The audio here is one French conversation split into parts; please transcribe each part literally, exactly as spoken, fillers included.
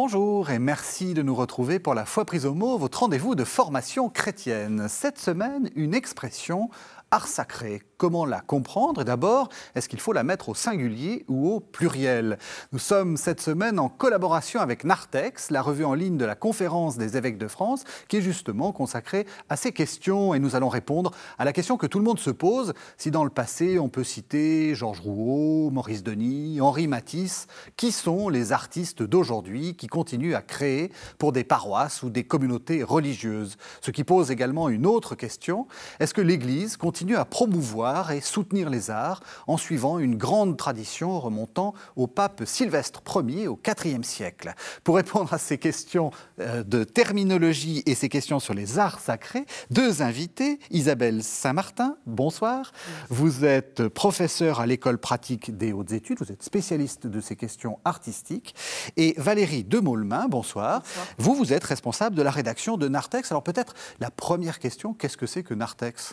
Bonjour et merci de nous retrouver pour la Foi prise au mot, votre rendez-vous de formation chrétienne. Cette semaine, une expression « art sacré ». Comment la comprendre? D'abord, est-ce qu'il faut la mettre au singulier ou au pluriel? Nous sommes cette semaine en collaboration avec Narthex, la revue en ligne de la Conférence des évêques de France, qui est justement consacrée à ces questions. Et nous allons répondre à la question que tout le monde se pose, si dans le passé on peut citer Georges Rouault, Maurice Denis, Henri Matisse, qui sont les artistes d'aujourd'hui qui continuent à créer pour des paroisses ou des communautés religieuses? Ce qui pose également une autre question, est-ce que l'Église continue à promouvoir et soutenir les arts en suivant une grande tradition remontant au pape Sylvestre Ier au quatrième siècle. Pour répondre à ces questions de terminologie et ces questions sur les arts sacrés, deux invités. Isabelle Saint-Martin, bonsoir. Vous êtes professeure à l'École pratique des hautes études, vous êtes spécialiste de ces questions artistiques. Et Valérie De Maulmain, bonsoir. bonsoir. Vous, vous êtes responsable de la rédaction de Narthex. Alors peut-être la première question, qu'est-ce que c'est que Narthex ?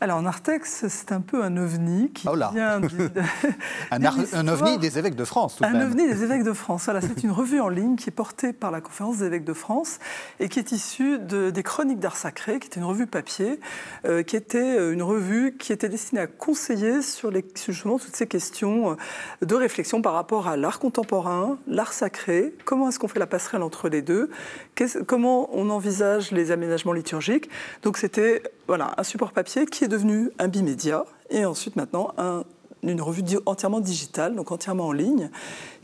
Alors, Narthex, c'est un peu un ovni qui oh vient... Du, un, ar, un ovni des évêques de France, tout de même. Un ovni des évêques de France, voilà. C'est une revue en ligne qui est portée par la Conférence des évêques de France et qui est issue de, des Chroniques d'art sacré, qui était une revue papier, euh, qui était une revue qui était destinée à conseiller sur les, justement toutes ces questions de réflexion par rapport à l'art contemporain, l'art sacré, comment est-ce qu'on fait la passerelle entre les deux, comment on envisage les aménagements liturgiques. Donc, c'était voilà, un support papier qui est devenu un bimédia et ensuite maintenant un, une revue entièrement digitale, donc entièrement en ligne,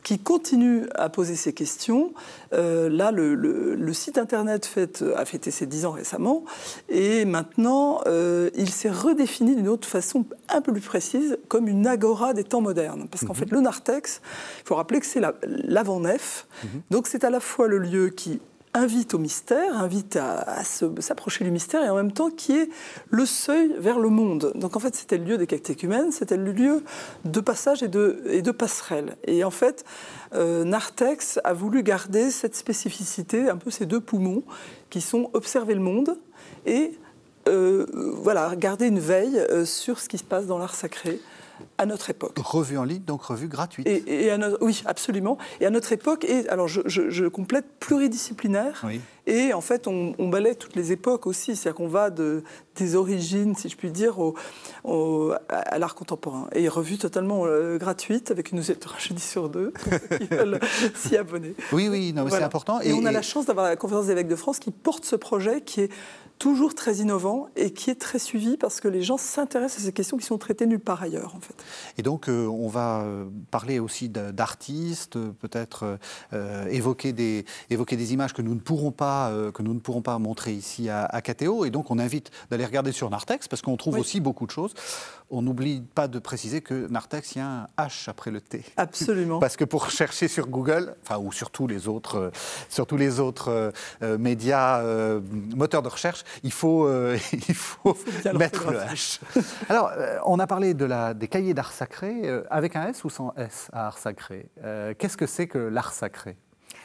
qui continue à poser ses questions. Euh, là, le, le, le site internet fête, a fêté ses dix ans récemment et maintenant, euh, il s'est redéfini d'une autre façon un peu plus précise comme une agora des temps modernes. Parce qu'en mm-hmm. fait, le Narthex, il faut rappeler que c'est la, l'avant-nef, mm-hmm. donc c'est à la fois le lieu qui invite au mystère, invite à, à se, s'approcher du mystère et en même temps qui est le seuil vers le monde. Donc en fait, c'était le lieu des catéchumènes, c'était le lieu de passage et de, et de passerelle. Et en fait, euh, Narthex a voulu garder cette spécificité, un peu ces deux poumons qui sont observer le monde et euh, voilà, garder une veille sur ce qui se passe dans l'art sacré à notre époque. Revue en ligne, donc revue gratuite. Et, et à no- oui, absolument. Et à notre époque, et, alors je, je, je complète, pluridisciplinaire. Oui. Et en fait, on, on balaie toutes les époques aussi. C'est-à-dire qu'on va de, des origines, si je puis dire, au, au, à l'art contemporain. Et revue totalement euh, gratuite, avec une newsletter jeudi sur deux, pour ceux qui veulent s'y abonner. Oui, oui, non, mais voilà. C'est important. Et, et on a et... la chance d'avoir la Conférence des évêques de France qui porte ce projet qui est toujours très innovant et qui est très suivi parce que les gens s'intéressent à ces questions qui sont traitées nulle part ailleurs, en fait. Et donc, euh, on va parler aussi d'artistes, peut-être euh, évoquer, des, évoquer des images que nous ne pourrons pas, euh, que nous ne pourrons pas montrer ici à, à K T O. Et donc, on invite d'aller regarder sur Narthex parce qu'on trouve oui. aussi beaucoup de choses. On n'oublie pas de préciser que Narthex, il y a un H après le T. Absolument. Parce que pour chercher sur Google, enfin, ou sur tous les autres, euh, sur tous les autres euh, euh, médias, euh, moteurs de recherche, il faut, euh, il faut mettre le H. Alors, euh, on a parlé de la, des cahiers d'art sacré, euh, avec un S ou sans S à art sacré. Euh, qu'est-ce que c'est que l'art sacré ?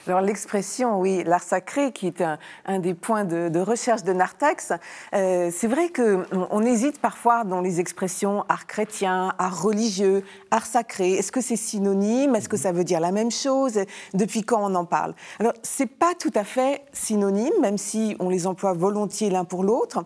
Alors l'expression, oui, l'art sacré, qui est un, un des points de, de recherche de Narthex, euh, c'est vrai qu'on hésite parfois dans les expressions art chrétien, art religieux, art sacré. Est-ce que c'est synonyme? Est-ce que ça veut dire la même chose? Depuis quand on en parle? Alors c'est pas tout à fait synonyme, même si on les emploie volontiers l'un pour l'autre.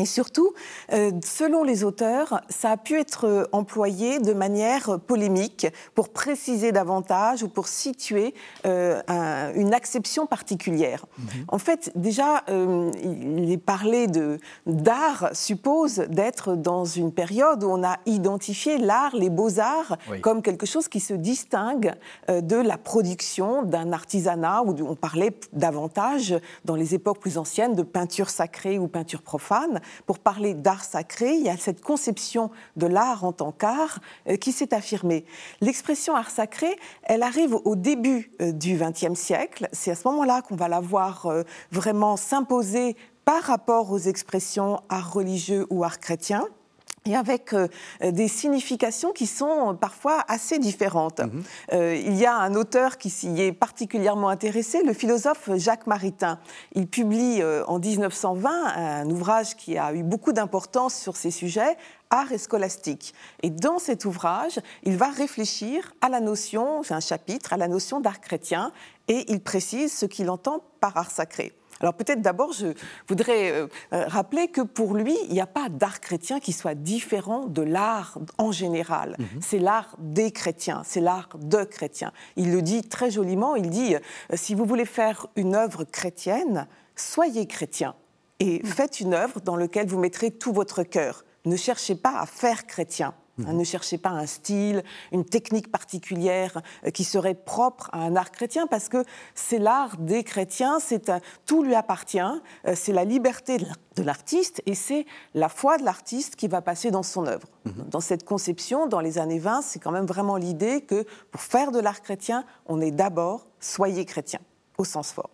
Et surtout, euh, selon les auteurs, ça a pu être employé de manière polémique pour préciser davantage ou pour situer euh, un, une acception particulière. Mmh. En fait, déjà, euh, il est parlé de, d'art suppose d'être dans une période où on a identifié l'art, les beaux-arts, oui. comme quelque chose qui se distingue euh, de la production d'un artisanat où on parlait davantage, dans les époques plus anciennes, de peinture sacrée ou peinture profane. Pour parler d'art sacré, il y a cette conception de l'art en tant qu'art qui s'est affirmée. L'expression art sacré, elle arrive au début du vingtième siècle. C'est à ce moment-là qu'on va la voir vraiment s'imposer par rapport aux expressions art religieux ou art chrétien. Et avec euh, des significations qui sont parfois assez différentes. Mmh. Euh, il y a un auteur qui s'y est particulièrement intéressé, le philosophe Jacques Maritain. Il publie euh, en dix-neuf cent vingt un ouvrage qui a eu beaucoup d'importance sur ces sujets, Art et scolastique. Et dans cet ouvrage, il va réfléchir à la notion, c'est un chapitre, à la notion d'art chrétien, et il précise ce qu'il entend par art sacré. Alors peut-être d'abord, je voudrais rappeler que pour lui, il n'y a pas d'art chrétien qui soit différent de l'art en général. Mmh. C'est l'art des chrétiens, c'est l'art de chrétiens. Il le dit très joliment, il dit « Si vous voulez faire une œuvre chrétienne, soyez chrétien et faites une œuvre dans laquelle vous mettrez tout votre cœur. Ne cherchez pas à faire chrétien. » Ne cherchez pas un style, une technique particulière qui serait propre à un art chrétien, parce que c'est l'art des chrétiens, c'est un, tout lui appartient, c'est la liberté de l'artiste et c'est la foi de l'artiste qui va passer dans son œuvre. Mm-hmm. Dans cette conception, dans les années vingt, c'est quand même vraiment l'idée que pour faire de l'art chrétien, on est d'abord soyez chrétien, au sens fort.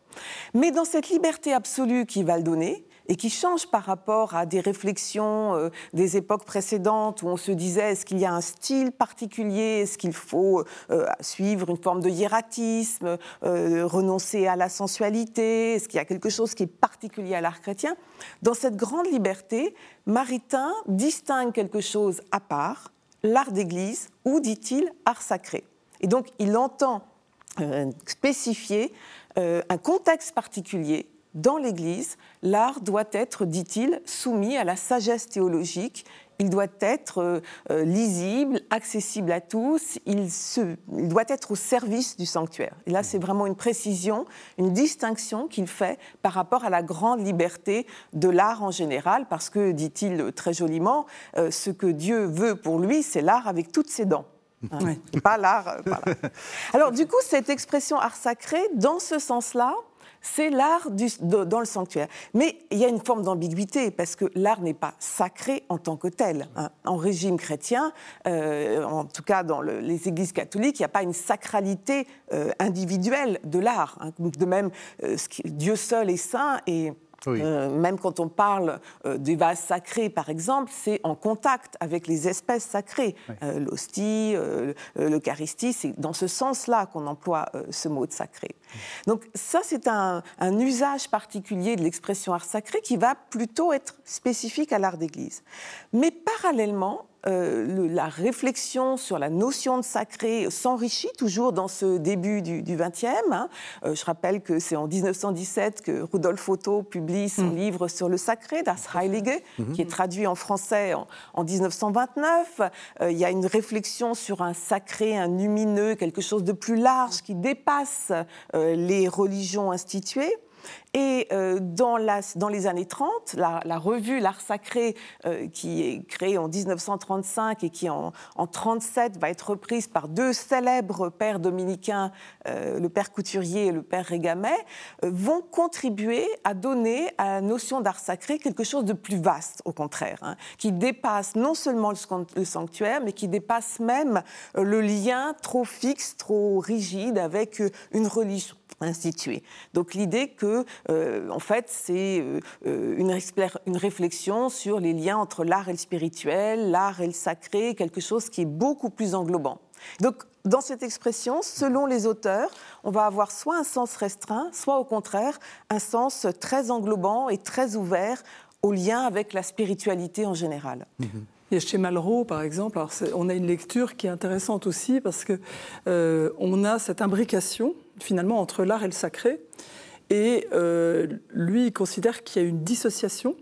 Mais dans cette liberté absolue qu'il va le donner, et qui change par rapport à des réflexions euh, des époques précédentes où on se disait est-ce qu'il y a un style particulier, est-ce qu'il faut euh, suivre une forme de hiératisme, euh, renoncer à la sensualité, est-ce qu'il y a quelque chose qui est particulier à l'art chrétien? Dans cette grande liberté, Maritain distingue quelque chose à part, l'art d'église ou, dit-il, art sacré. Et donc il entend euh, spécifier euh, un contexte particulier. Dans l'Église, l'art doit être, dit-il, soumis à la sagesse théologique. Il doit être euh, lisible, accessible à tous. Il, se, il doit être au service du sanctuaire. Et là, c'est vraiment une précision, une distinction qu'il fait par rapport à la grande liberté de l'art en général, parce que, dit-il très joliment, euh, ce que Dieu veut pour lui, c'est l'art avec toutes ses dents. Hein, ouais. Et pas l'art. Voilà. Alors, du coup, cette expression art sacré, dans ce sens-là, c'est l'art du, de, dans le sanctuaire. Mais il y a une forme d'ambiguïté, parce que l'art n'est pas sacré en tant que tel. Hein. En régime chrétien, euh, en tout cas dans le, les églises catholiques, il n'y a pas une sacralité euh, individuelle de l'art. Hein. De même, euh, ce qui, Dieu seul est saint et... Oui. Euh, même quand on parle euh, des vases sacrés, par exemple, c'est en contact avec les espèces sacrées. Oui. Euh, l'hostie, euh, l'eucharistie, c'est dans ce sens-là qu'on emploie euh, ce mot de sacré. Oui. Donc ça, c'est un, un usage particulier de l'expression art sacré qui va plutôt être spécifique à l'art d'église. Mais parallèlement, Euh, le, la réflexion sur la notion de sacré s'enrichit toujours dans ce début du vingtième. Hein. Euh, je rappelle que c'est en dix-neuf cent dix-sept que Rudolf Otto publie son mmh. livre sur le sacré, Das Heilige, mmh. qui est traduit en français en, en dix-neuf cent vingt-neuf. Il euh, y a une réflexion sur un sacré, un lumineux, quelque chose de plus large qui dépasse euh, les religions instituées. Et euh, dans, la, dans les années trente, la, la revue L'Art Sacré, euh, qui est créée en dix-neuf cent trente-cinq et qui en dix-neuf cent trente-sept va être reprise par deux célèbres pères dominicains, euh, le père Couturier et le père Régamé, euh, vont contribuer à donner à la notion d'art sacré quelque chose de plus vaste, au contraire, hein, qui dépasse non seulement le sanctuaire, mais qui dépasse même le lien trop fixe, trop rigide avec une religion instituée. Donc l'idée que Euh, en fait, c'est euh, une, une réflexion sur les liens entre l'art et le spirituel, l'art et le sacré, quelque chose qui est beaucoup plus englobant. Donc, dans cette expression, selon les auteurs, on va avoir soit un sens restreint, soit au contraire, un sens très englobant et très ouvert au lien avec la spiritualité en général. Mmh. Et chez Malraux, par exemple, alors on a une lecture qui est intéressante aussi parce qu'on euh, a cette imbrication, finalement, entre l'art et le sacré. Et euh, lui, il considère qu'il y a une dissociation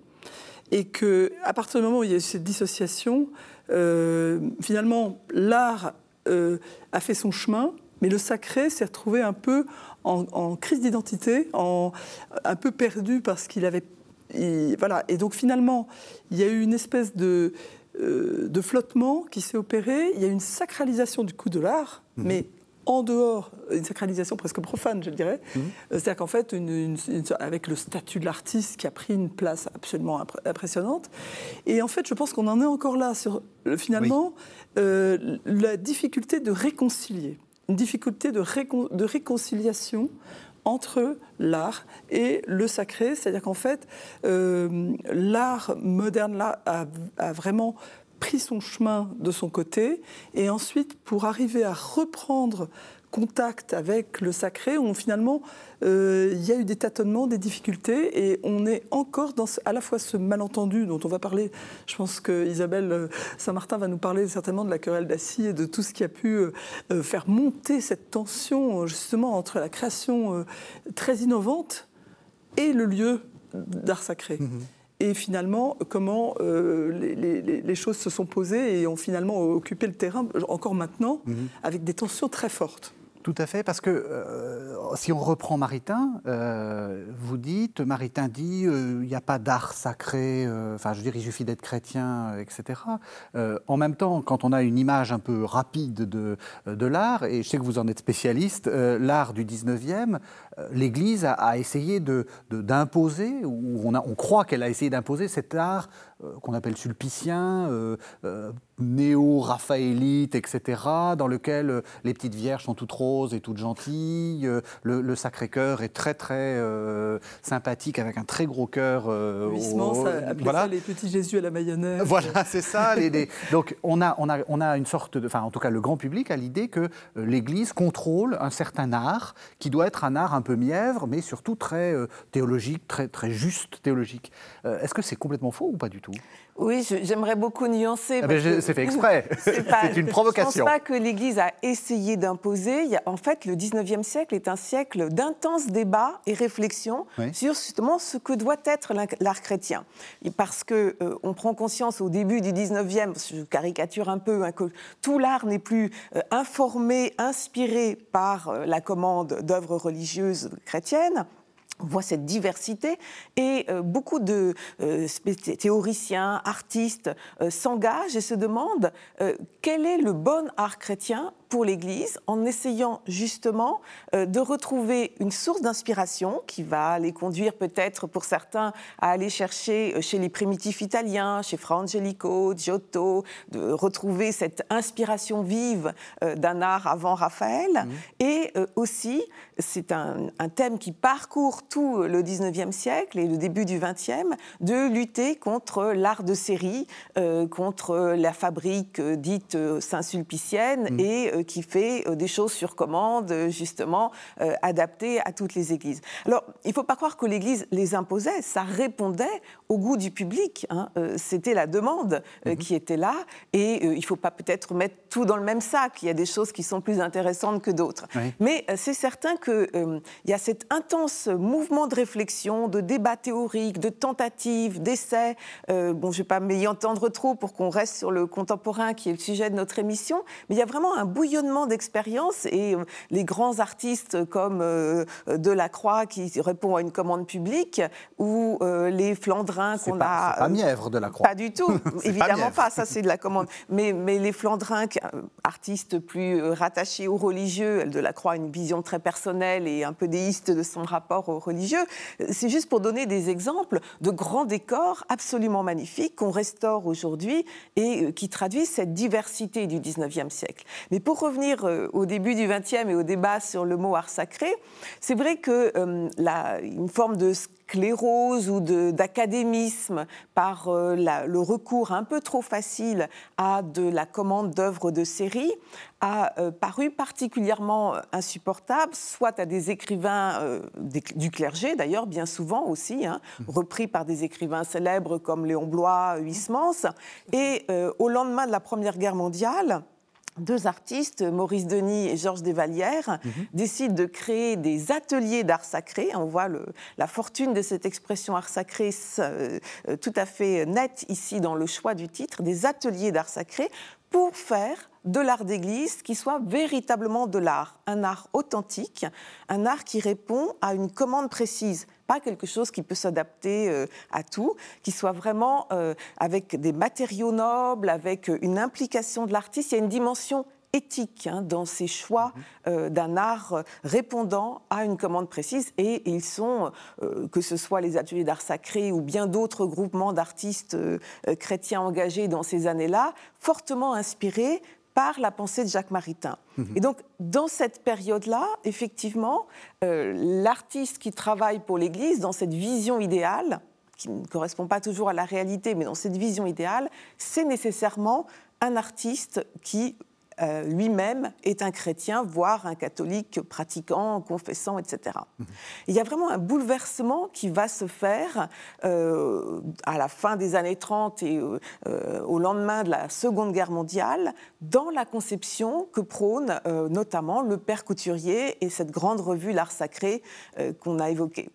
et qu'à partir du moment où il y a eu cette dissociation, euh, finalement, l'art euh, a fait son chemin, mais le sacré s'est retrouvé un peu en, en crise d'identité, en, un peu perdu parce qu'il avait... Il, voilà. Et donc, finalement, il y a eu une espèce de, euh, de flottement qui s'est opéré. Il y a eu une sacralisation du coup de l'art, mmh. mais... en dehors, une sacralisation presque profane, je dirais. Mmh. C'est-à-dire qu'en fait, une, une, une, avec le statut de l'artiste qui a pris une place absolument impressionnante. Et en fait, je pense qu'on en est encore là sur, finalement, oui. euh, la difficulté de réconcilier, une difficulté de, récon- de réconciliation entre l'art et le sacré. C'est-à-dire qu'en fait, euh, l'art moderne là, a, a vraiment... pris son chemin de son côté, et ensuite, pour arriver à reprendre contact avec le sacré, on, finalement, euh, il y a eu des tâtonnements, des difficultés, et on est encore dans ce, à la fois ce malentendu dont on va parler. Je pense que Isabelle Saint-Martin va nous parler certainement de la querelle d'Assy et de tout ce qui a pu euh, faire monter cette tension, justement, entre la création euh, très innovante et le lieu d'art sacré. Mmh. Et finalement, comment euh, les, les, les choses se sont posées et ont finalement occupé le terrain, encore maintenant, mmh. avec des tensions très fortes. Tout à fait, parce que euh, si on reprend Maritain, euh, vous dites, Maritain dit, il euh, n'y a pas d'art sacré, enfin euh, je veux dire, il suffit d'être chrétien, et cetera. Euh, en même temps, quand on a une image un peu rapide de, de l'art, et je sais que vous en êtes spécialiste, euh, l'art du dix-neuvième, euh, l'Église a, a essayé de, de, d'imposer, ou on, a, on croit qu'elle a essayé d'imposer cet art euh, qu'on appelle sulpicien, euh, euh, néo-raphaélite, et cetera, dans lequel les petites vierges sont toutes roses et toutes gentilles, le, le Sacré-Cœur est très très euh, sympathique, avec un très gros cœur. Euh, Huysmans au... appelait voilà. ça les petits Jésus à la mayonnaise. Voilà, c'est ça. les, les... Donc on a, on, a, on a une sorte de... Enfin, en tout cas, le grand public a l'idée que l'Église contrôle un certain art, qui doit être un art un peu mièvre, mais surtout très euh, théologique, très, très juste théologique. Euh, est-ce que c'est complètement faux ou pas du tout ? Oui, je, j'aimerais beaucoup nuancer. Ah ben je, c'est fait exprès, c'est, pas, c'est une provocation. Je ne pense pas que l'Église a essayé d'imposer. Il y a, en fait, le dix-neuvième siècle est un siècle d'intenses débats et réflexions oui. sur justement ce que doit être l'art chrétien. Et parce qu'on euh, prend conscience au début du dix-neuvième, je caricature un peu, hein, que tout l'art n'est plus euh, informé, inspiré par euh, la commande d'œuvres religieuses chrétiennes. On voit cette diversité et euh, beaucoup de euh, théoriciens, artistes euh, s'engagent et se demandent euh, quel est le bon art chrétien pour l'Église, en essayant justement euh, de retrouver une source d'inspiration qui va les conduire peut-être, pour certains, à aller chercher euh, chez les primitifs italiens, chez Fra Angelico, Giotto, de retrouver cette inspiration vive euh, d'un art avant Raphaël. Mmh. Et euh, aussi, c'est un, un thème qui parcourt tout le dix-neuvième siècle et le début du vingtième, de lutter contre l'art de série, euh, contre la fabrique euh, dite euh, saint-sulpicienne mmh. et euh, qui fait des choses sur commande, justement, euh, adaptées à toutes les églises. Alors, il ne faut pas croire que l'Église les imposait, ça répondait au goût du public. Hein. Euh, c'était la demande euh, mm-hmm. qui était là, et euh, il ne faut pas peut-être mettre tout dans le même sac, il y a des choses qui sont plus intéressantes que d'autres. Oui. Mais euh, c'est certain qu'il euh, y a cet intense mouvement de réflexion, de débat théorique, de tentatives, d'essais. Euh, bon, je ne vais pas m'y entendre trop pour qu'on reste sur le contemporain, qui est le sujet de notre émission, mais il y a vraiment un bouillon d'expérience, et euh, les grands artistes comme euh, Delacroix qui répond à une commande publique, ou euh, les Flandrins c'est qu'on pas, a... C'est pas mièvre, Delacroix. Pas du tout, évidemment pas, pas, ça c'est de la commande. Mais, mais les Flandrins, artistes plus rattachés aux religieux, Delacroix a une vision très personnelle et un peu déiste de son rapport aux religieux, c'est juste pour donner des exemples de grands décors absolument magnifiques qu'on restaure aujourd'hui et euh, qui traduisent cette diversité du dix-neuvième siècle. Mais pour revenir au début du vingtième et au débat sur le mot art sacré, c'est vrai que euh, la, une forme de sclérose ou de, d'académisme par euh, la, le recours un peu trop facile à de la commande d'œuvres de série a euh, paru particulièrement insupportable, soit à des écrivains euh, des, du clergé, d'ailleurs, bien souvent aussi, hein, mmh. repris par des écrivains célèbres comme Léon Bloy, Huysmans, et euh, au lendemain de la Première Guerre mondiale, deux artistes, Maurice Denis et Georges Desvallières, mmh. décident de créer des ateliers d'art sacré. On voit le, la fortune de cette expression art sacré euh, tout à fait nette ici dans le choix du titre, des ateliers d'art sacré pour faire de l'art d'Église qui soit véritablement de l'art, un art authentique, un art qui répond à une commande précise, pas quelque chose qui peut s'adapter euh, à tout, qui soit vraiment euh, avec des matériaux nobles, avec une implication de l'artiste. Il y a une dimension éthique hein, dans ces choix euh, d'un art répondant à une commande précise, et ils sont, euh, que ce soit les ateliers d'art sacré ou bien d'autres groupements d'artistes euh, chrétiens engagés dans ces années-là, fortement inspirés par la pensée de Jacques Maritain. Mmh. Et donc, dans cette période-là, effectivement, euh, l'artiste qui travaille pour l'Église, dans cette vision idéale, qui ne correspond pas toujours à la réalité, mais dans cette vision idéale, c'est nécessairement un artiste qui euh, lui-même est un chrétien, voire un catholique pratiquant, confessant, et cetera. Mmh. Il y a vraiment un bouleversement qui va se faire euh, à la fin des années trente et euh, euh, au lendemain de la Seconde Guerre mondiale dans la conception que prône euh, notamment le père Couturier et cette grande revue L'Art Sacré euh, qu'on a évoquée.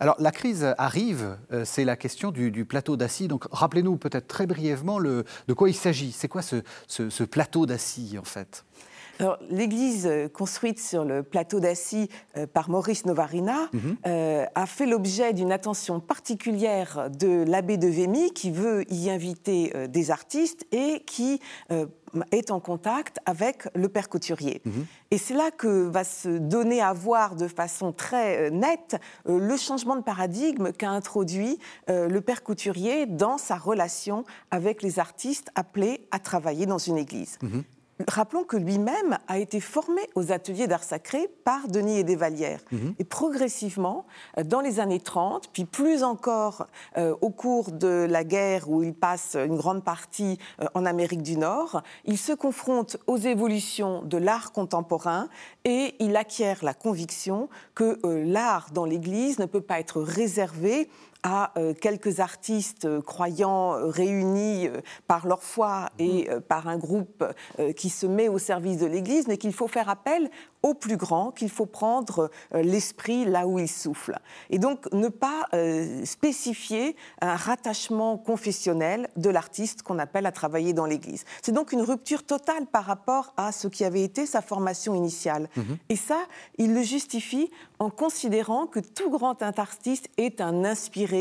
Alors, la crise arrive, euh, c'est la question du, du plateau d'Assy. Donc, rappelez-nous peut-être très brièvement le, de quoi il s'agit. C'est quoi ce, ce, ce plateau d'Assy, en fait ? Alors, l'église construite sur le plateau d'Assy euh, par Maurice Novarina mmh. euh, a fait l'objet d'une attention particulière de l'abbé de Vimy, qui veut y inviter euh, des artistes et qui... Euh, est en contact avec le père Couturier. Mmh. Et c'est là que va se donner à voir de façon très nette euh, le changement de paradigme qu'a introduit euh, le père Couturier dans sa relation avec les artistes appelés à travailler dans une église. Mmh. Rappelons que lui-même a été formé aux ateliers d'art sacré par Denis et Desvallières. Mmh. Et progressivement, dans les années trente, puis plus encore euh, au cours de la guerre où il passe une grande partie euh, en Amérique du Nord, il se confronte aux évolutions de l'art contemporain et il acquiert la conviction que euh, l'art dans l'Église ne peut pas être réservé à quelques artistes croyants réunis par leur foi et par un groupe qui se met au service de l'Église, mais qu'il faut faire appel au plus grand, qu'il faut prendre l'esprit là où il souffle. Et donc ne pas spécifier un rattachement confessionnel de l'artiste qu'on appelle à travailler dans l'Église. C'est donc une rupture totale par rapport à ce qui avait été sa formation initiale. Mmh. Et ça, il le justifie en considérant que tout grand artiste est un inspiré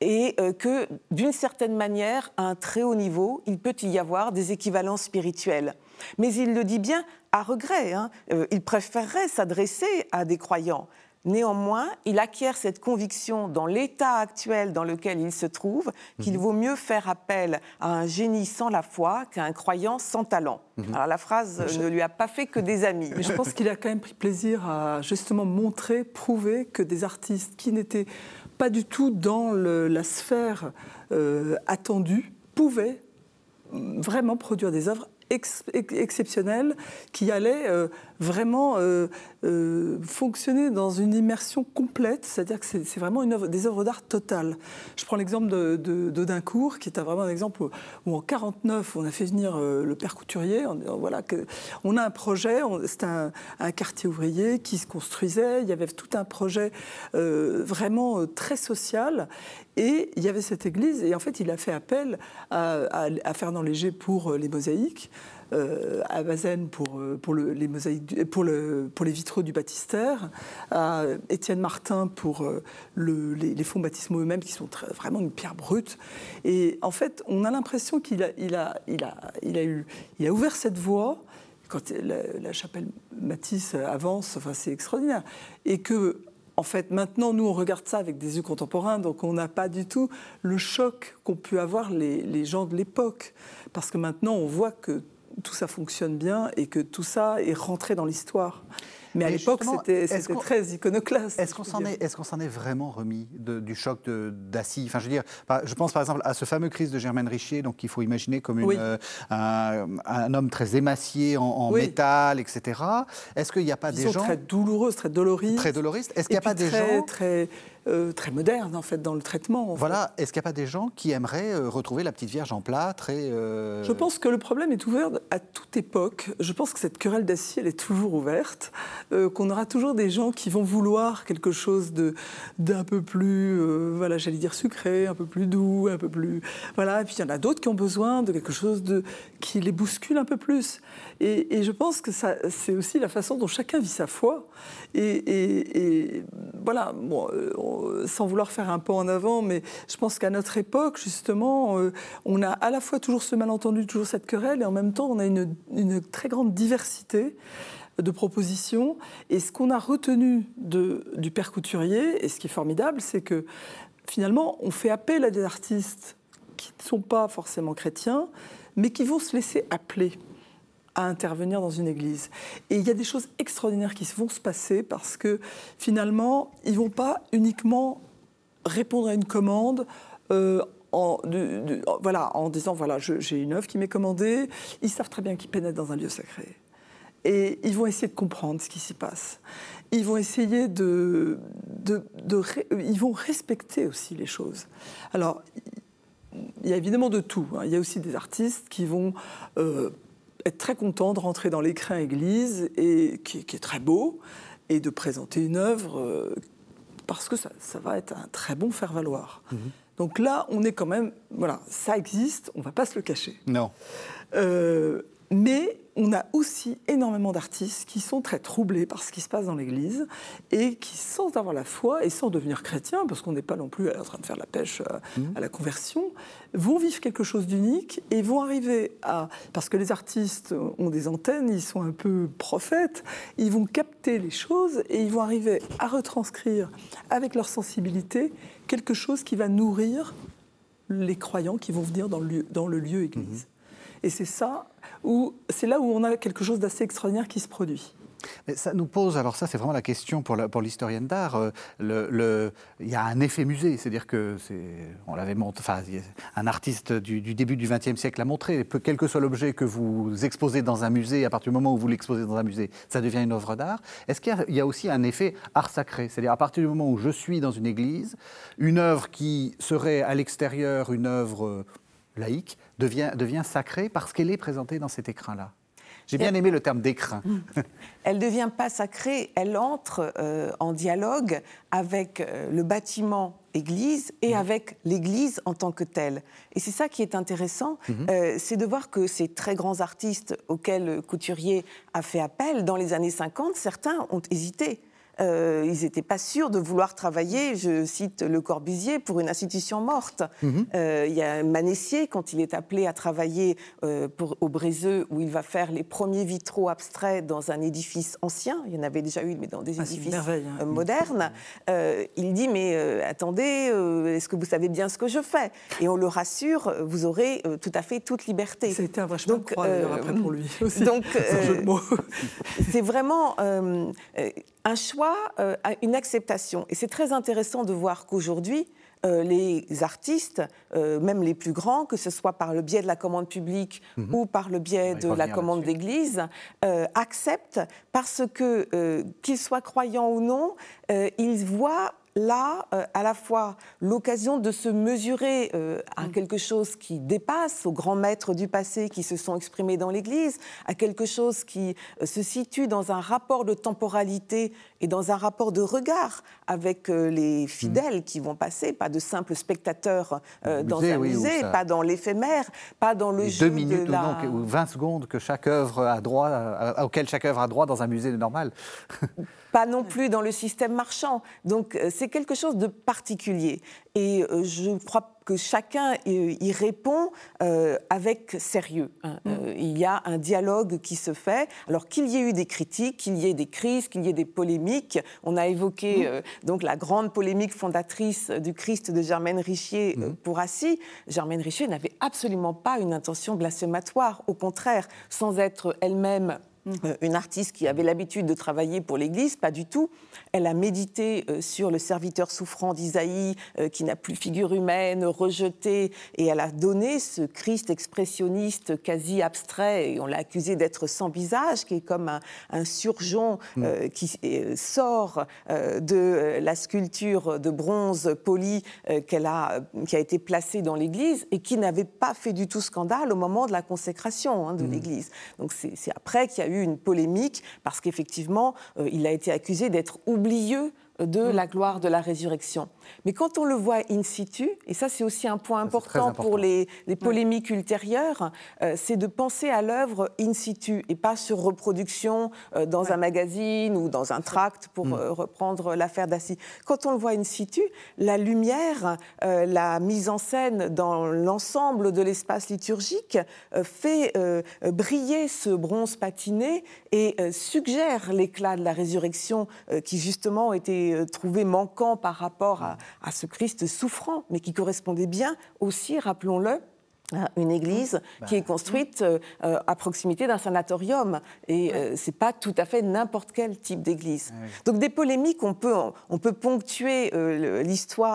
et que, d'une certaine manière, à un très haut niveau, il peut y avoir des équivalences spirituelles. Mais il le dit bien à regret, hein. Il préférerait s'adresser à des croyants. Néanmoins, il acquiert cette conviction dans l'état actuel dans lequel il se trouve qu'il mmh. vaut mieux faire appel à un génie sans la foi qu'à un croyant sans talent. Mmh. Alors la phrase je... ne lui a pas fait que des amis. Mais je pense qu'il a quand même pris plaisir à justement montrer, prouver que des artistes qui n'étaient pas du tout dans le, la sphère euh, attendue pouvaient vraiment produire des œuvres Ex- ex- exceptionnel qui allait euh, vraiment euh, euh, fonctionner dans une immersion complète, c'est-à-dire que c'est, c'est vraiment une œuvre, des œuvres d'art totales. Je prends l'exemple de, de, d'Audincourt, qui est vraiment un exemple où, où en mille neuf cent quarante-neuf, on a fait venir euh, le père Couturier, on, on, voilà, que, on a un projet, on, c'est un, un quartier ouvrier qui se construisait, il y avait tout un projet euh, vraiment euh, très social, et il y avait cette église, et en fait il a fait appel à, à, à Fernand Léger pour euh, les mosaïques, Euh, à Bazaine pour, pour, le, les mosaïques, pour, le, pour les vitraux du baptistère, à Étienne Martin pour le, les, les fonds baptismaux eux-mêmes qui sont très, vraiment une pierre brute. Et en fait, on a l'impression qu'il a, il a, il a, il a, eu, il a ouvert cette voie. Quand la, la chapelle Matisse avance, enfin, c'est extraordinaire. Et que... En fait, maintenant, nous, on regarde ça avec des yeux contemporains, donc on n'a pas du tout le choc qu'ont pu avoir les, les gens de l'époque. Parce que maintenant, on voit que tout ça fonctionne bien et que tout ça est rentré dans l'histoire. Mais à et l'époque, c'était, c'était très iconoclaste. Est-ce qu'on, s'en est, est-ce qu'on s'en est vraiment remis de, du choc de, d'Assy ? Enfin, je veux dire, je pense par exemple à ce fameux Christ de Germaine Richier, donc qu'il faut imaginer comme une, oui. euh, un, un homme très émacié en, en oui. métal, et cetera. Est-ce qu'il n'y a pas Ils des gens... Ils sont très douloureux, très doloristes. Très doloristes. Est-ce qu'il n'y a pas des très, gens... Très... Euh, très moderne, en fait, dans le traitement. Voilà. Fait. Est-ce qu'il n'y a pas des gens qui aimeraient euh, retrouver la petite Vierge en plâtre et, euh... Je pense que le problème est ouvert à toute époque. Je pense que cette querelle d'Assy, elle est toujours ouverte, euh, qu'on aura toujours des gens qui vont vouloir quelque chose de, d'un peu plus, euh, voilà, j'allais dire sucré, un peu plus doux, un peu plus... Voilà, et puis il y en a d'autres qui ont besoin de quelque chose de, qui les bouscule un peu plus. Et, et je pense que ça, c'est aussi la façon dont chacun vit sa foi. Et, et, et voilà, bon, on, sans vouloir faire un pas en avant, mais je pense qu'à notre époque, justement, euh, on a à la fois toujours ce malentendu, toujours cette querelle, et en même temps, on a une, une très grande diversité de propositions. Et ce qu'on a retenu de, du père Couturier, et ce qui est formidable, c'est que, finalement, on fait appel à des artistes qui ne sont pas forcément chrétiens, mais qui vont se laisser appeler à intervenir dans une église. Et il y a des choses extraordinaires qui vont se passer parce que, finalement, ils ne vont pas uniquement répondre à une commande euh, en, de, de, voilà, en disant voilà, je, j'ai une œuvre qui m'est commandée. Ils savent très bien qu'ils pénètrent dans un lieu sacré. Et ils vont essayer de comprendre ce qui s'y passe. Ils vont essayer de... de, de, de ils vont respecter aussi les choses. Alors, il y a évidemment de tout. Hein. Il y a aussi des artistes qui vont euh, être très contents de rentrer dans l'écrin église, et, qui, qui est très beau, et de présenter une œuvre euh, parce que ça, ça va être un très bon faire-valoir. Mmh. Donc là, on est quand même... Voilà, ça existe, on ne va pas se le cacher. Non. Euh, mais... On a aussi énormément d'artistes qui sont très troublés par ce qui se passe dans l'Église et qui, sans avoir la foi et sans devenir chrétien, parce qu'on n'est pas non plus en train de faire la pêche à, mmh. à la conversion, vont vivre quelque chose d'unique et vont arriver à... Parce que les artistes ont des antennes, ils sont un peu prophètes, ils vont capter les choses et ils vont arriver à retranscrire avec leur sensibilité quelque chose qui va nourrir les croyants qui vont venir dans le lieu, dans le lieu Église. Mmh. Et c'est ça où, c'est là où on a quelque chose d'assez extraordinaire qui se produit. Mais ça nous pose, alors ça c'est vraiment la question pour, la, pour l'historienne d'art, euh, le, le, il y a un effet musée, c'est-à-dire que, c'est, on l'avait montré, enfin, un artiste du, du début du XXe siècle l'a montré, peu, quel que soit l'objet que vous exposez dans un musée, à partir du moment où vous l'exposez dans un musée, ça devient une œuvre d'art. Est-ce qu'il y a, il y a aussi un effet art sacré, c'est-à-dire à partir du moment où je suis dans une église, une œuvre qui serait à l'extérieur une œuvre laïque, devient, devient sacrée parce qu'elle est présentée dans cet écrin-là. J'ai bien aimé le terme d'écrin. Elle ne devient pas sacrée, elle entre euh, en dialogue avec euh, le bâtiment Église et mmh. avec l'Église en tant que telle. Et c'est ça qui est intéressant, mmh. euh, c'est de voir que ces très grands artistes auxquels Couturier a fait appel, dans les années cinquante, certains ont hésité. Euh, ils n'étaient pas sûrs de vouloir travailler, je cite Le Corbusier, pour une institution morte. Mmh. Euh, il y a Manessier, quand il est appelé à travailler euh, pour, au Brézeux, où il va faire les premiers vitraux abstraits dans un édifice ancien, il y en avait déjà eu, mais dans des ah, édifices hein. euh, modernes, euh, il dit, mais euh, attendez, euh, est-ce que vous savez bien ce que je fais ? Et on le rassure, vous aurez euh, tout à fait toute liberté. C'était un vrai chemin de croix, euh, après pour lui aussi, donc, euh, jeu de mots. C'est vraiment... Euh, euh, un choix, euh, une acceptation. Et c'est très intéressant de voir qu'aujourd'hui, euh, les artistes, euh, même les plus grands, que ce soit par le biais de la commande publique mmh. ou par le biais de la commande là-dessus. d'église, euh, acceptent parce que, euh, qu'ils soient croyants ou non, euh, ils voient là, euh, à la fois, l'occasion de se mesurer euh, à quelque chose qui dépasse, aux grands maîtres du passé qui se sont exprimés dans l'Église, à quelque chose qui euh, se situe dans un rapport de temporalité et dans un rapport de regard avec euh, les fidèles mmh. qui vont passer, pas de simples spectateurs euh, dans musée, un oui, musée, ça... pas dans l'éphémère, pas dans le jeu de la... Deux minutes ou, non, ou vingt secondes que chaque œuvre a droit, à, auquel chaque œuvre a droit dans un musée normal. Pas non plus dans le système marchand. Donc, euh, c'est C'est quelque chose de particulier et euh, je crois que chacun y, y répond euh, avec sérieux. Hein. Mmh. Euh, il y a un dialogue qui se fait. Alors qu'il y ait eu des critiques, qu'il y ait des crises, qu'il y ait des polémiques, on a évoqué mmh. euh, donc la grande polémique fondatrice du Christ de Germaine Richier mmh. euh, pour Assy. Germaine Richier n'avait absolument pas une intention blasphématoire, au contraire, sans être elle-même une artiste qui avait l'habitude de travailler pour l'Église, pas du tout. Elle a médité sur le serviteur souffrant d'Isaïe, qui n'a plus figure humaine, rejeté, et elle a donné ce Christ expressionniste quasi abstrait, et on l'a accusé d'être sans visage, qui est comme un, un surgeon mmh. euh, qui euh, sort euh, de la sculpture de bronze polie euh, qu'elle a, qui a été placée dans l'Église, et qui n'avait pas fait du tout scandale au moment de la consécration hein, de mmh. l'Église. Donc c'est, c'est après qu'il y a eu une polémique, parce qu'effectivement, euh, il a été accusé d'être oublieux de mmh. la gloire de la résurrection. Mais quand on le voit in situ, et ça c'est aussi un point ça, important, important pour les, les polémiques mmh. ultérieures, euh, c'est de penser à l'œuvre in situ, et pas sur reproduction euh, dans ouais. un magazine ou dans un tract, pour mmh. euh, reprendre l'affaire d'Assy. Quand on le voit in situ, la lumière, euh, la mise en scène dans l'ensemble de l'espace liturgique euh, fait euh, briller ce bronze patiné et euh, suggère l'éclat de la résurrection euh, qui justement était trouvé manquant par rapport à, à ce Christ souffrant, mais qui correspondait bien aussi, rappelons-le, une église bah, qui est construite euh, à proximité d'un sanatorium. Et ouais. euh, ce n'est pas tout à fait n'importe quel type d'église. Ouais. Donc des polémiques, on peut, on peut ponctuer euh, l'histoire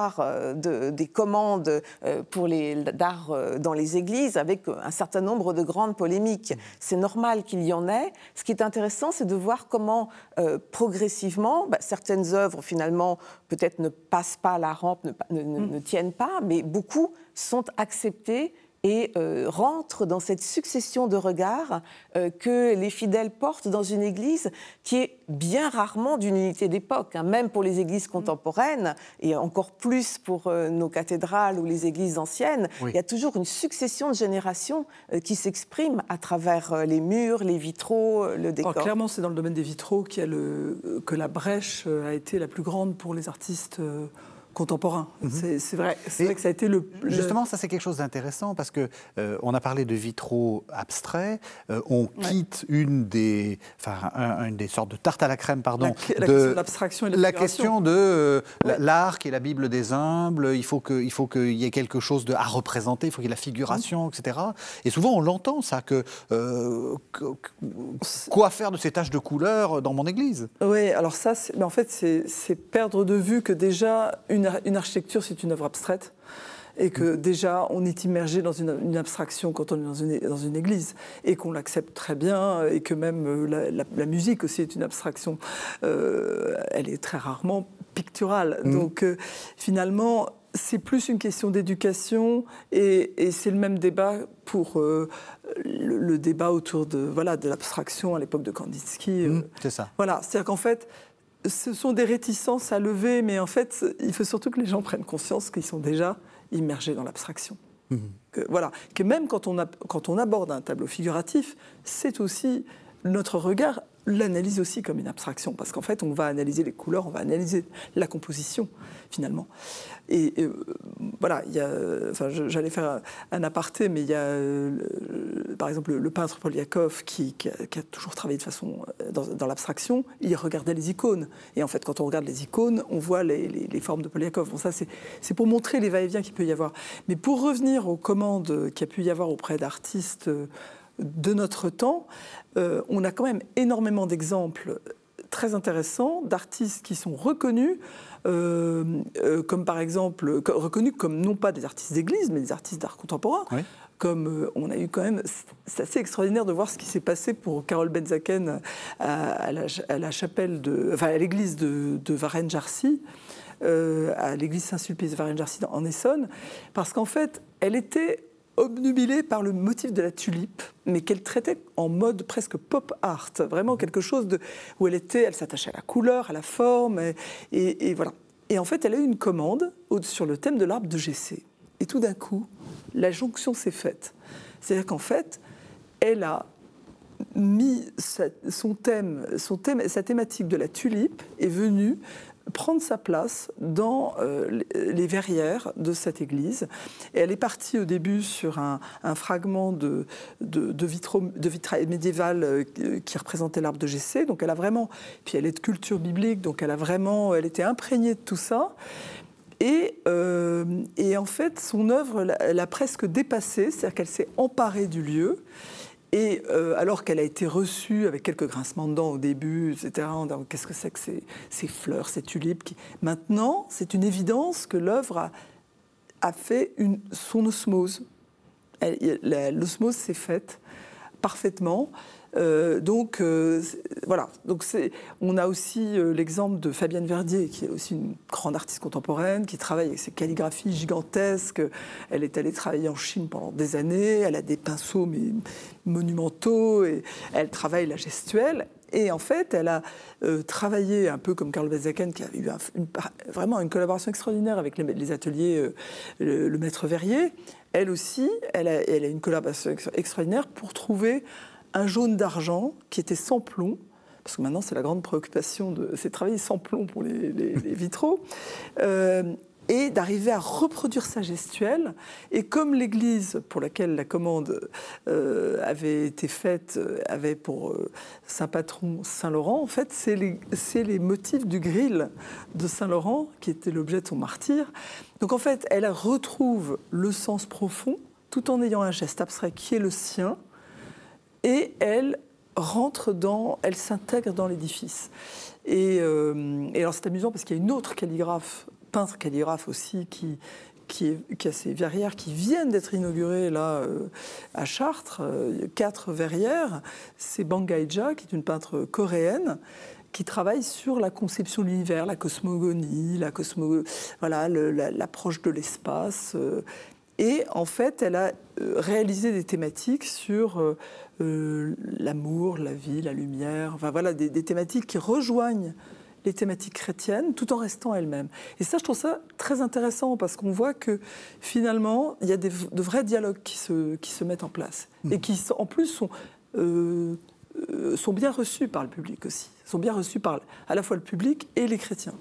de, des commandes euh, pour les, d'art euh, dans les églises avec un certain nombre de grandes polémiques. C'est normal qu'il y en ait. Ce qui est intéressant, c'est de voir comment euh, progressivement, bah, certaines œuvres finalement peut-être ne passent pas la rampe, ne, ne, ne, ne tiennent pas, mais beaucoup sont acceptées et euh, rentre dans cette succession de regards euh, que les fidèles portent dans une église qui est bien rarement d'une unité d'époque, hein, même pour les églises contemporaines, et encore plus pour euh, nos cathédrales ou les églises anciennes. Oui. Il y a toujours une succession de générations euh, qui s'expriment à travers euh, les murs, les vitraux, euh, le décor. Alors, clairement, c'est dans le domaine des vitraux qu'il y a le, euh, que la brèche euh, a été la plus grande pour les artistes euh... contemporain. Mm-hmm. C'est, c'est, vrai, c'est vrai que ça a été le... Justement, ça c'est quelque chose d'intéressant parce qu'on euh, a parlé de vitraux abstraits, euh, on ouais. quitte une des, enfin, un, une des sortes de tarte à la crème, pardon, la, la de, question de l'abstraction et de la La question de euh, ouais. l'art qui est la Bible des humbles, il faut, que, il faut qu'il y ait quelque chose de, à représenter, il faut qu'il y ait la figuration, mm-hmm. et cetera. Et souvent on l'entend ça, que, euh, que, que quoi faire de ces taches de couleur dans mon église ? Oui, alors ça, c'est, mais en fait c'est, c'est perdre de vue que déjà une Une architecture, c'est une œuvre abstraite et que déjà, on est immergé dans une, une abstraction quand on est dans une, dans une église et qu'on l'accepte très bien et que même la, la, la musique aussi est une abstraction. Euh, elle est très rarement picturale. Mmh. Donc, euh, finalement, c'est plus une question d'éducation et, et c'est le même débat pour euh, le, le débat autour de, voilà, de l'abstraction à l'époque de Kandinsky. Mmh, euh, c'est ça. Voilà, c'est-à-dire qu'en fait... Ce sont des réticences à lever, mais en fait, il faut surtout que les gens prennent conscience qu'ils sont déjà immergés dans l'abstraction. Mmh. Que, voilà, que même quand on, a, quand on aborde un tableau figuratif, c'est aussi notre regard l'analyse aussi comme une abstraction, parce qu'en fait, on va analyser les couleurs, on va analyser la composition, finalement. Et, et voilà, il y a, enfin, je, j'allais faire un, un aparté, mais il y a, euh, le, par exemple, le, le peintre Poliakoff qui, qui, a, qui a toujours travaillé de façon dans, dans l'abstraction. Il regardait les icônes, et en fait, quand on regarde les icônes, on voit les, les, les formes de Poliakoff. Bon, ça, c'est, c'est pour montrer les va-et-vient qu'il peut y avoir. Mais pour revenir aux commandes qu'il y a pu y avoir auprès d'artistes de notre temps, euh, on a quand même énormément d'exemples très intéressants d'artistes qui sont reconnus, euh, euh, comme par exemple, co- reconnus comme non pas des artistes d'église, mais des artistes d'art contemporain. Oui. Comme euh, on a eu quand même, c'est assez extraordinaire de voir ce qui s'est passé pour Carole Benzaken à, à, la, à la chapelle de, enfin à l'église de, de Varennes-Jarcy, euh, à l'église Saint-Sulpice de Varennes-Jarcy en Essonne, parce qu'en fait, elle était obnubilée par le motif de la tulipe, mais qu'elle traitait en mode presque pop art, vraiment quelque chose de, où elle était, elle s'attachait à la couleur, à la forme, et, et, et voilà. Et en fait, elle a eu une commande sur le thème de l'arbre de Gessé. Et tout d'un coup, la jonction s'est faite. C'est-à-dire qu'en fait, elle a mis sa, son thème, son thème, sa thématique de la tulipe est venue prendre sa place dans euh, les verrières de cette église. Et elle est partie au début sur un, un fragment de, de, de, vitro, de vitrail médiéval euh, qui représentait l'arbre de Gessé. Donc elle a vraiment, puis elle est de culture biblique, donc elle a vraiment, elle était imprégnée de tout ça. Et, euh, et en fait, son œuvre, elle a presque dépassé, c'est-à-dire qu'elle s'est emparée du lieu. Et euh, alors qu'elle a été reçue avec quelques grincements de dents au début, et cetera, on dit, qu'est-ce que c'est que ces, ces fleurs, ces tulipes qui... Maintenant, c'est une évidence que l'œuvre a, a fait une, son osmose. Elle, la, l'osmose s'est faite parfaitement. Euh, donc, euh, voilà. Donc, c'est, on a aussi euh, l'exemple de Fabienne Verdier, qui est aussi une grande artiste contemporaine, qui travaille avec ses calligraphies gigantesques. Elle est allée travailler en Chine pendant des années. Elle a des pinceaux mais, monumentaux et elle travaille la gestuelle. Et en fait, elle a euh, travaillé un peu comme Carole Benzaken, qui a eu un, une, vraiment une collaboration extraordinaire avec les, les ateliers, euh, le, le Maître Verrier. Elle aussi, elle a, elle a une collaboration extraordinaire pour trouver un jaune d'argent qui était sans plomb, parce que maintenant c'est la grande préoccupation, de, c'est de travailler sans plomb pour les, les, les vitraux, euh, et d'arriver à reproduire sa gestuelle. Et comme l'église pour laquelle la commande euh, avait été faite, avait pour euh, saint patron Saint-Laurent, en fait c'est les, c'est les motifs du gril de Saint-Laurent qui était l'objet de son martyre. Donc en fait elle retrouve le sens profond tout en ayant un geste abstrait qui est le sien, et elle rentre dans, elle s'intègre dans l'édifice. Et, euh, et alors c'est amusant parce qu'il y a une autre calligraphe, peintre calligraphe aussi, qui, qui, est, qui a ses verrières qui viennent d'être inaugurées là euh, à Chartres, euh, quatre verrières, c'est Bang Gaija, qui est une peintre coréenne, qui travaille sur la conception de l'univers, la cosmogonie, la cosmo, voilà, le, la, l'approche de l'espace. Euh, et en fait, elle a réalisé des thématiques sur euh, l'amour, la vie, la lumière, enfin voilà, des, des thématiques qui rejoignent les thématiques chrétiennes tout en restant elles-mêmes. Et ça, je trouve ça très intéressant parce qu'on voit que finalement, il y a des, de vrais dialogues qui se, qui se mettent en place mmh. et qui, en plus, sont... Euh, sont bien reçus par le public aussi, sont bien reçus par à la fois le public et les chrétiens.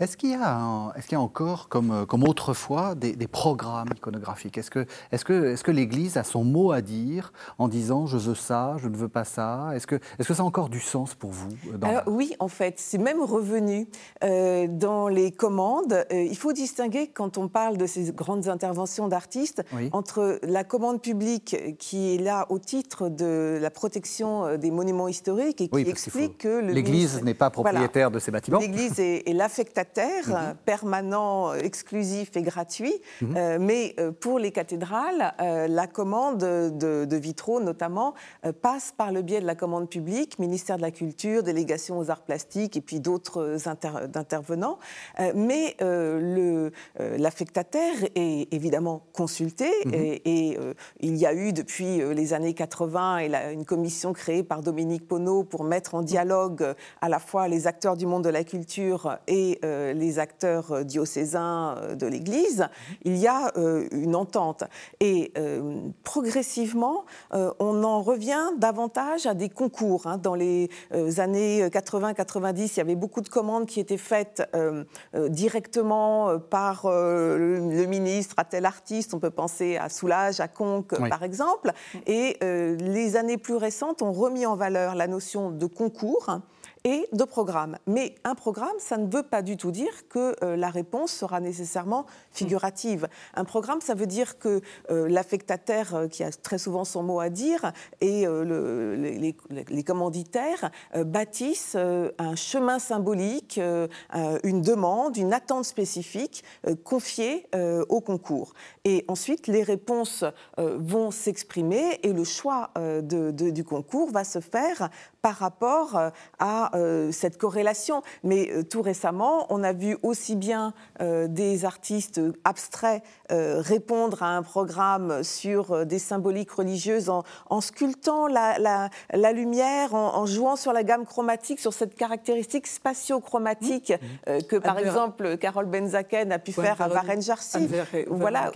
Est-ce qu'il y a, un, est-ce qu'il y a encore, comme, comme autrefois, des, des programmes iconographiques ? Est-ce que, est-ce que, est-ce que l'Église a son mot à dire en disant « je veux ça, je ne veux pas ça » ? Est-ce que, est-ce que ça a encore du sens pour vous ? dans Alors, la... Oui, en fait, c'est même revenu euh, dans les commandes. Euh, il faut distinguer, quand on parle de ces grandes interventions d'artistes, oui. entre la commande publique qui est là au titre de la protection des monuments historiques et qui oui, explique que... Le L'Église ministre... n'est pas propriétaire voilà. de ces bâtiments. L'Église est, est l'affectataire Mmh. permanent, exclusif et gratuit, mmh. euh, mais pour les cathédrales, euh, la commande de, de vitraux notamment euh, passe par le biais de la commande publique, ministère de la Culture, délégation aux arts plastiques et puis d'autres inter- intervenants. Euh, mais euh, le, euh, l'affectataire est évidemment consulté mmh. et, et euh, il y a eu depuis les années quatre-vingts et la, une commission créée par Dominique Ponneau pour mettre en dialogue à la fois les acteurs du monde de la culture et euh, les acteurs diocésains de l'Église, il y a euh, une entente. Et euh, progressivement, euh, on en revient davantage à des concours. Hein. Dans les euh, années quatre-vingts quatre-vingt-dix, il y avait beaucoup de commandes qui étaient faites euh, euh, directement euh, par euh, le, le ministre à tel artiste. On peut penser à Soulages, à Conques, oui. par exemple. Et euh, les années plus récentes ont remis en valeur la notion de concours, hein, et de programme. Mais un programme, ça ne veut pas du tout dire que euh, la réponse sera nécessairement figurative. Un programme, ça veut dire que euh, l'affectataire, euh, qui a très souvent son mot à dire, et euh, le, les, les commanditaires euh, bâtissent euh, un chemin symbolique, euh, euh, une demande, une attente spécifique euh, confiée euh, au concours. Et ensuite, les réponses euh, vont s'exprimer et le choix euh, de, de, du concours va se faire par rapport euh, à Euh, cette corrélation. Mais euh, tout récemment, on a vu aussi bien euh, des artistes abstraits euh, répondre à un programme sur euh, des symboliques religieuses en, en sculptant la, la, la lumière, en, en jouant sur la gamme chromatique, sur cette caractéristique spatio-chromatique mmh. euh, que, par Adver. exemple, Carole Benzaken a pu ouais, faire Adver. à Varennes-Jarcy, voilà,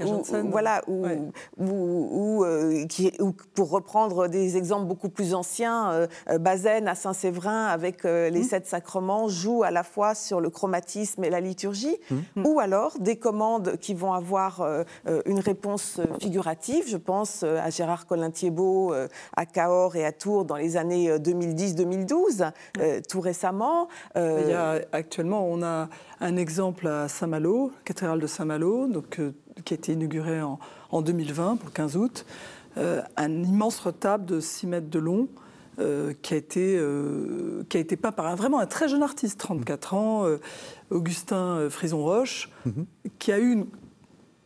voilà, ouais. euh, pour reprendre des exemples beaucoup plus anciens, euh, euh, Bazaine à Saint-Séverin avec les mmh. sept sacrements, jouent à la fois sur le chromatisme et la liturgie, mmh. ou alors des commandes qui vont avoir euh, une réponse figurative. Je pense à Gérard Collin-Thiébaut, euh, à Cahors et à Tours dans les années deux mille dix deux mille douze, mmh. euh, tout récemment. Euh... Il y a, actuellement, on a un exemple à Saint-Malo, cathédrale de Saint-Malo, donc, euh, qui a été inaugurée en, en deux mille vingt, pour le quinze août, euh, un immense retable de six mètres de long, Euh, qui a été, euh, qui a été peint par un, vraiment un très jeune artiste, trente-quatre ans, euh, Augustin euh, Frison-Roche, mm-hmm. qui a eu une,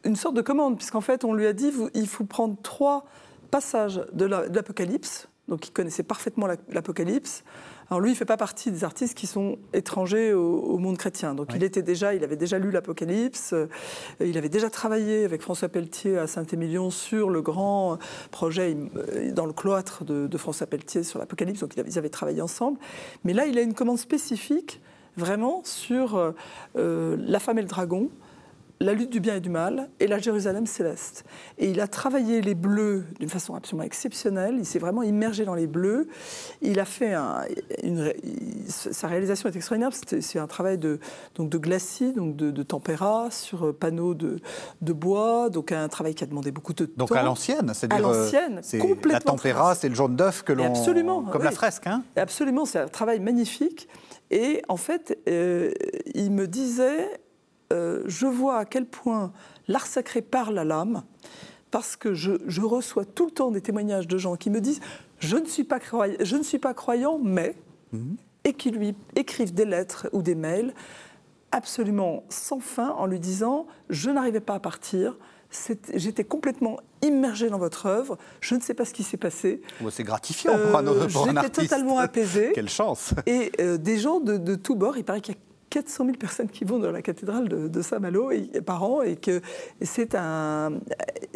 une sorte de commande, puisqu'en fait, on lui a dit vous, il faut prendre trois passages de, la, de l'Apocalypse, donc il connaissait parfaitement la, l'Apocalypse. Alors lui, il ne fait pas partie des artistes qui sont étrangers au, au monde chrétien, donc ouais. il, était déjà, il avait déjà lu l'Apocalypse, euh, il avait déjà travaillé avec François Pelletier à Saint-Émilion sur le grand projet euh, dans le cloître de, de François Pelletier sur l'Apocalypse, donc ils avaient, ils avaient travaillé ensemble, mais là il a une commande spécifique vraiment sur euh, la femme et le dragon, la lutte du bien et du mal, et la Jérusalem céleste. Et il a travaillé les bleus d'une façon absolument exceptionnelle, il s'est vraiment immergé dans les bleus, il a fait un, une, sa réalisation est extraordinaire, c'est, c'est un travail de, donc de glacis, donc de, de tempéra, sur panneau de, de bois, donc un travail qui a demandé beaucoup de temps. Donc à l'ancienne, c'est-à-dire à l'ancienne, c'est complètement la tempéra, fresque. C'est le jaune d'œuf que l'on... Absolument, comme oui. la fresque, hein. Absolument, c'est un travail magnifique, et en fait, euh, il me disait... Euh, je vois à quel point l'art sacré parle à l'âme, parce que je, je reçois tout le temps des témoignages de gens qui me disent « je ne suis pas croyant, je ne suis pas croyant mais mmh. », et qui lui écrivent des lettres ou des mails absolument sans fin en lui disant « je n'arrivais pas à partir ». C'est, j'étais complètement immergée dans votre œuvre, je ne sais pas ce qui s'est passé. Bon, c'est gratifiant euh, pour un, pour un artiste. J'étais totalement apaisée. Quelle chance. Et euh, des gens de, de tous bords, il paraît qu'il y a quatre cent mille personnes qui vont dans la cathédrale de, de Saint-Malo et, par an, et que c'est un,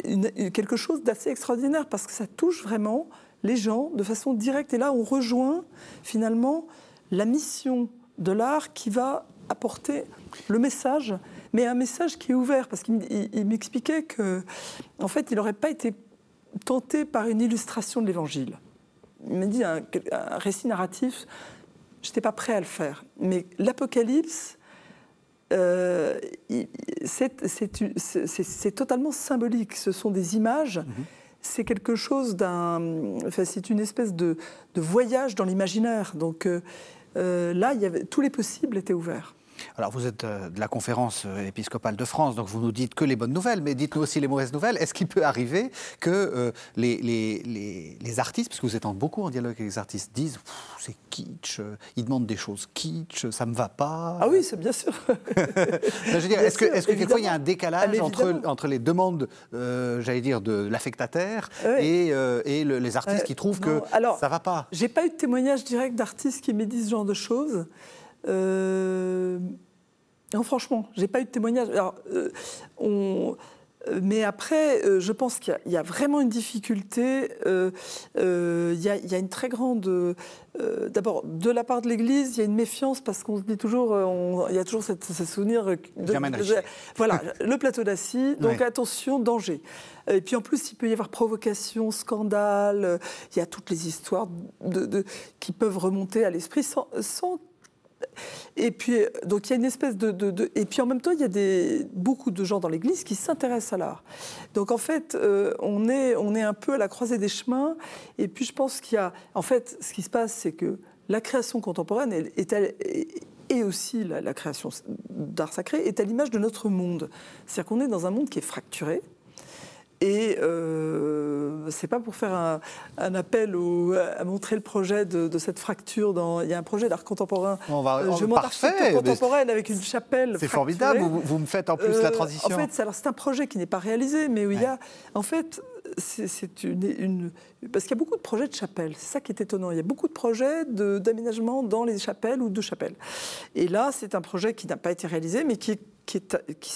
une, quelque chose d'assez extraordinaire, parce que ça touche vraiment les gens de façon directe. Et là, on rejoint finalement la mission de l'art qui va apporter le message, mais un message qui est ouvert, parce qu'il il, il m'expliquait qu'en en fait, il n'aurait pas été tenté par une illustration de l'Évangile. Il m'a dit un, un récit narratif, je n'étais pas prêt à le faire. Mais l'Apocalypse, euh, il, c'est, c'est, c'est, c'est, c'est totalement symbolique. Ce sont des images, mmh. c'est quelque chose d'un... Enfin, c'est une espèce de, de voyage dans l'imaginaire. Donc euh, euh, là, il y avait, tous les possibles étaient ouverts. Alors vous êtes de la Conférence épiscopale de France, donc vous nous dites que les bonnes nouvelles, mais dites-nous aussi les mauvaises nouvelles. Est-ce qu'il peut arriver que euh, les, les, les, les artistes, parce que vous êtes en beaucoup en dialogue avec les artistes, disent « c'est kitsch, ils demandent des choses kitsch, ça ne me va pas ». Ah oui, c'est bien sûr. non, je veux dire, bien est-ce sûr, que, est-ce que quelquefois il y a un décalage entre, entre les demandes, euh, j'allais dire, de l'affectataire oui. et, euh, et le, les artistes euh, qui trouvent non, que alors, ça ne va pas. Je n'ai pas eu de témoignage direct d'artistes qui me disent ce genre de choses. Euh, non, franchement, j'ai pas eu de témoignage. Alors, euh, on, euh, mais après, euh, je pense qu'il y a, il y a vraiment une difficulté. Euh, euh, il y a, il y a une très grande. Euh, D'abord, de la part de l'Église, il y a une méfiance parce qu'on se dit toujours, on, il y a toujours cette, ce souvenir de, de, de voilà, le plateau d'assis. Donc ouais. attention, danger. Et puis en plus, il peut y avoir provocation, scandale. Il y a toutes les histoires de, de, qui peuvent remonter à l'esprit sans. sans Et puis, donc, il y a une espèce de, de, de... Et puis, en même temps, il y a des, beaucoup de gens dans l'Église qui s'intéressent à l'art. Donc, en fait, euh, on est, on est un peu à la croisée des chemins. Et puis, je pense qu'il y a... En fait, ce qui se passe, c'est que la création contemporaine est, est, et aussi la, la création d'art sacré est à l'image de notre monde. C'est-à-dire qu'on est dans un monde qui est fracturé. Et euh, c'est pas pour faire un, un appel au, à montrer le projet de, de cette fracture. Dans, il y a un projet d'art contemporain. On va, on, je monte architecture contemporaine avec une chapelle. C'est fracturée. Formidable. Vous, vous me faites en plus euh, la transition. En fait, c'est, alors c'est un projet qui n'est pas réalisé, mais où ouais. il y a, en fait, c'est, c'est une, une, parce qu'il y a beaucoup de projets de chapelle. C'est ça qui est étonnant. Il y a beaucoup de projets de, d'aménagement dans les chapelles ou de chapelles. Et là, c'est un projet qui n'a pas été réalisé, mais qui est Qui est, qui,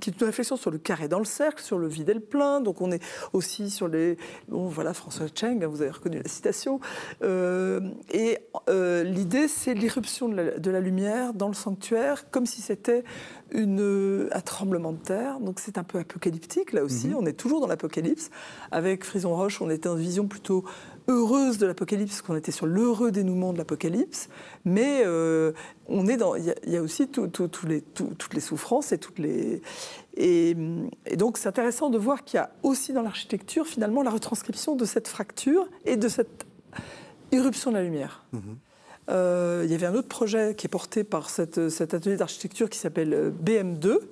qui est une réflexion sur le carré dans le cercle, sur le vide et le plein. Donc on est aussi sur les... Bon, voilà, François Cheng, vous avez reconnu la citation. Euh, et euh, l'idée, c'est l'irruption de la, de la lumière dans le sanctuaire, comme si c'était une, un tremblement de terre. Donc c'est un peu apocalyptique, là aussi. Mm-hmm. On est toujours dans l'apocalypse. Avec Frison Roche, on était dans une vision plutôt heureuse de l'apocalypse, parce qu'on était sur l'heureux dénouement de l'apocalypse, mais euh, on est dans, il y, y a aussi tout, tout, tout les, tout, toutes les souffrances et toutes les, et, et donc c'est intéressant de voir qu'il y a aussi dans l'architecture finalement la retranscription de cette fracture et de cette irruption de la lumière. Mmh. Euh, il y avait un autre projet qui est porté par cette, cet atelier d'architecture qui s'appelle B M deux,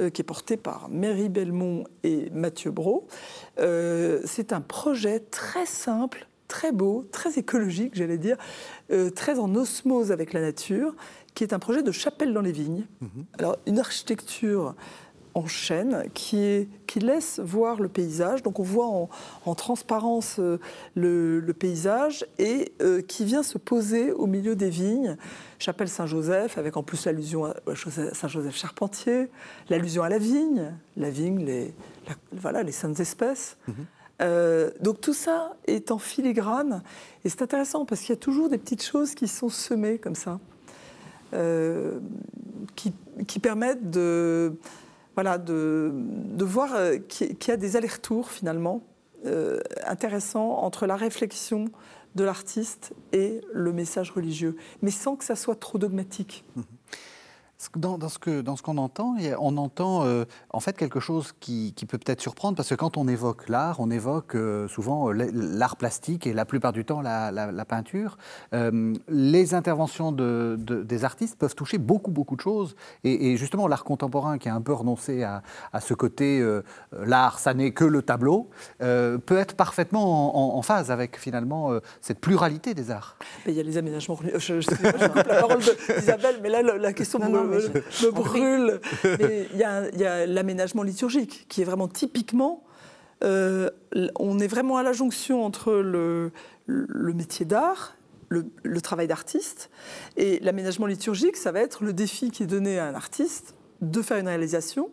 euh, qui est porté par Mary Belmont et Mathieu Brault. Euh, c'est un projet très simple, très beau, très écologique, j'allais dire, euh, très en osmose avec la nature, qui est un projet de chapelle dans les vignes. Mmh. Alors, une architecture en chêne qui, est, qui laisse voir le paysage, donc on voit en, en transparence euh, le, le paysage et euh, qui vient se poser au milieu des vignes, chapelle Saint-Joseph, avec en plus l'allusion à Saint-Joseph Charpentier, l'allusion à la vigne, la vigne, les, la, voilà, les saintes espèces. Mmh. Euh, donc tout ça est en filigrane et c'est intéressant parce qu'il y a toujours des petites choses qui sont semées comme ça, euh, qui, qui permettent de... Voilà, de, de voir qu'il y a des allers-retours, finalement, euh, intéressants entre la réflexion de l'artiste et le message religieux, mais sans que ça soit trop dogmatique. Mmh. Dans, dans ce que, dans ce qu'on entend, on entend euh, en fait quelque chose qui, qui peut peut-être surprendre, parce que quand on évoque l'art, on évoque euh, souvent l'art plastique et la plupart du temps la, la, la peinture. Euh, les interventions de, de, des artistes peuvent toucher beaucoup, beaucoup de choses. Et, et justement, l'art contemporain, qui a un peu renoncé à, à ce côté euh, l'art, ça n'est que le tableau, euh, peut être parfaitement en, en, en phase avec finalement euh, cette pluralité des arts. Il y a les aménagements. Je, je, je coupe la parole d'Isabelle, mais là, la, la question... Non, non, me je... me brûle. Il y, y a l'aménagement liturgique qui est vraiment typiquement... Euh, on est vraiment à la jonction entre le, le métier d'art, le, le travail d'artiste, et l'aménagement liturgique, ça va être le défi qui est donné à un artiste de faire une réalisation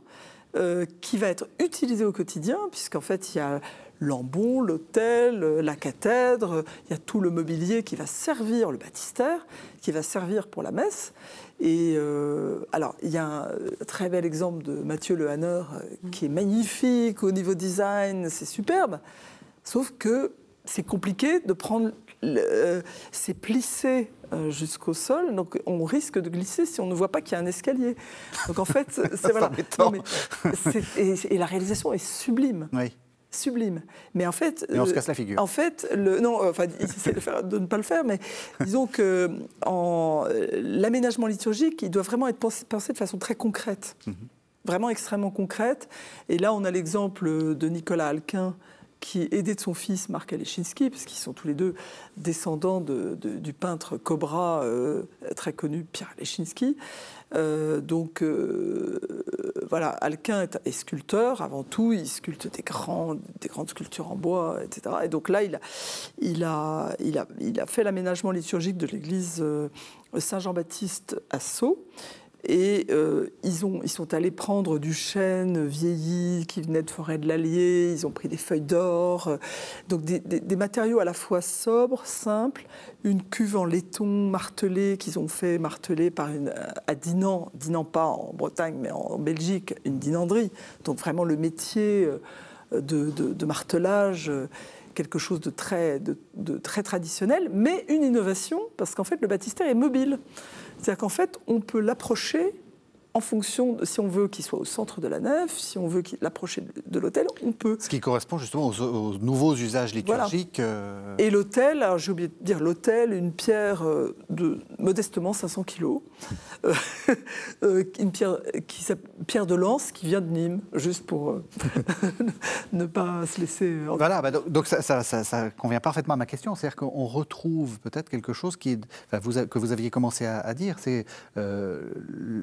euh, qui va être utilisée au quotidien, puisqu'en fait, il y a l'ambon, l'autel, la cathèdre, il y a tout le mobilier qui va servir, le baptistère, qui va servir pour la messe. Et euh, alors, il y a un très bel exemple de Mathieu Lehanner qui est magnifique au niveau design, c'est superbe, sauf que c'est compliqué de prendre, le, euh, c'est plissé jusqu'au sol, donc on risque de glisser si on ne voit pas qu'il y a un escalier. Donc en fait, c'est voilà. Non, mais, c'est, et, et la réalisation est sublime. Oui. Sublime, mais en fait, et on euh, se casse la figure. En fait, le, non, euh, enfin, il essaie de, faire, de ne pas le faire, mais disons que en, euh, l'aménagement liturgique, il doit vraiment être pensé, pensé de façon très concrète, mm-hmm. vraiment extrêmement concrète. Et là, on a l'exemple de Nicolas Alquin, qui aidé de son fils Marc Alechinsky, parce qu'ils sont tous les deux descendants de, de, du peintre Cobra euh, très connu Pierre Alechinsky. Euh, donc euh, voilà, Alquin est, est sculpteur avant tout, il sculpte des, grands, des grandes sculptures en bois, et cetera. Et donc là, il a, il a, il a, il a fait l'aménagement liturgique de l'église euh, Saint-Jean-Baptiste à Sceaux. Et euh, ils, ont, ils sont allés prendre du chêne vieilli qui venait de forêt de l'Allier, ils ont pris des feuilles d'or, euh, donc des, des, des matériaux à la fois sobres, simples, une cuve en laiton martelée qu'ils ont fait marteler par une, à Dinan, Dinan pas en Bretagne mais en Belgique, une dinanderie, donc vraiment le métier de, de, de martelage, quelque chose de très, de, de très traditionnel, mais une innovation parce qu'en fait le baptistère est mobile. C'est-à-dire qu'en fait, on peut l'approcher en fonction, de, si on veut qu'il soit au centre de la nef, si on veut qu'il, l'approcher de l'autel, on peut. Ce qui correspond justement aux, aux nouveaux usages liturgiques. Voilà. Euh... Et l'autel, alors j'ai oublié de dire l'autel, une pierre de modestement cinq cents kilos, une pierre, qui s'appelle, pierre de lance qui vient de Nîmes, juste pour euh, ne pas se laisser... Voilà, bah donc, donc ça, ça, ça, ça convient parfaitement à ma question, c'est-à-dire qu'on retrouve peut-être quelque chose qui, enfin, vous, que vous aviez commencé à, à dire, c'est euh,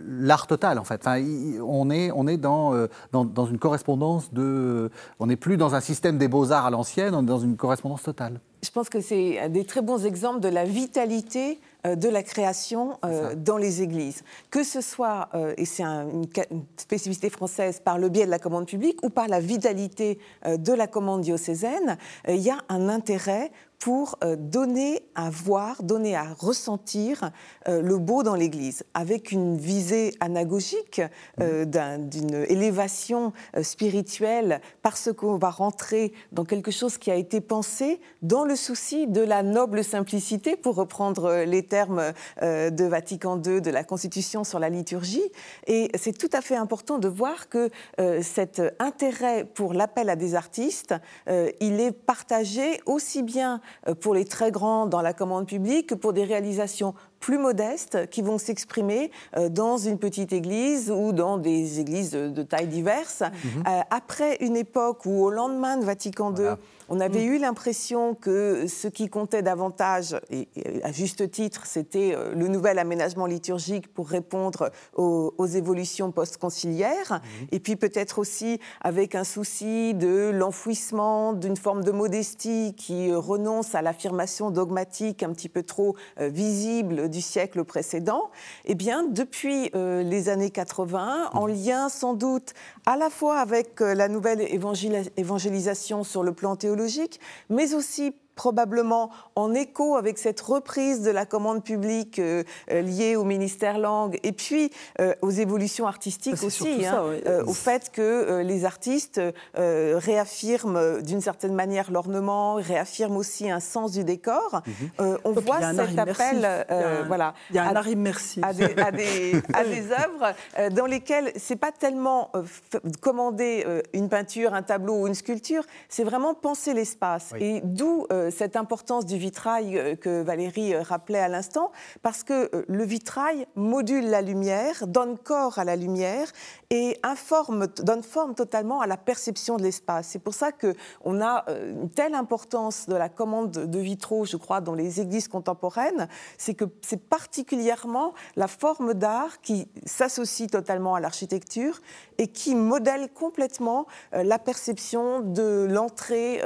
l'art total en fait. Enfin, on est, on est dans, dans, dans une correspondance de... On n'est plus dans un système des beaux-arts à l'ancienne, on est dans une correspondance totale. Je pense que c'est un des très bons exemples de la vitalité de la création euh, dans les églises. Que ce soit, euh, et c'est un, une, une spécificité française, par le biais de la commande publique ou par la vitalité euh, de la commande diocésaine, il euh, y a un intérêt pour euh, donner à voir, donner à ressentir euh, le beau dans l'Église, avec une visée anagogique, euh, d'un, d'une élévation euh, spirituelle, parce qu'on va rentrer dans quelque chose qui a été pensé dans le souci de la noble simplicité, pour reprendre les termes euh, de Vatican deux, de la Constitution sur la liturgie. Et c'est tout à fait important de voir que euh, cet intérêt pour l'appel à des artistes, euh, il est partagé aussi bien pour les très grands dans la commande publique que pour des réalisations plus modestes qui vont s'exprimer dans une petite église ou dans des églises de taille diverse. Mm-hmm. Après une époque où, au lendemain de Vatican deux, voilà. on avait mm. eu l'impression que ce qui comptait davantage, et à juste titre, c'était le nouvel aménagement liturgique pour répondre aux, aux évolutions post-conciliaires, mm-hmm. et puis peut-être aussi avec un souci de l'enfouissement, d'une forme de modestie qui renonce à l'affirmation dogmatique un petit peu trop visible du siècle précédent. Eh bien, depuis euh, les années quatre-vingts, en lien sans doute à la fois avec euh, la nouvelle évangélisation sur le plan théologique, mais aussi probablement en écho avec cette reprise de la commande publique euh, liée au ministère langue et puis euh, aux évolutions artistiques bah, aussi, hein, ça, ouais. euh, au fait que euh, les artistes euh, réaffirment d'une certaine manière l'ornement, réaffirment aussi un sens du décor. Mm-hmm. euh, on oh, voit cet appel euh, voilà, il y a un art immersif à des, à des, à des œuvres euh, dans lesquelles c'est pas tellement euh, f- commander euh, une peinture, un tableau ou une sculpture, c'est vraiment penser l'espace. Oui. Et d'où euh, cette importance du vitrail que Valérie rappelait à l'instant, parce que le vitrail module la lumière, donne corps à la lumière et informe, donne forme totalement à la perception de l'espace. C'est pour ça qu'on a une telle importance de la commande de vitraux, je crois, dans les églises contemporaines, c'est que c'est particulièrement la forme d'art qui s'associe totalement à l'architecture et qui modèle complètement la perception de l'entrée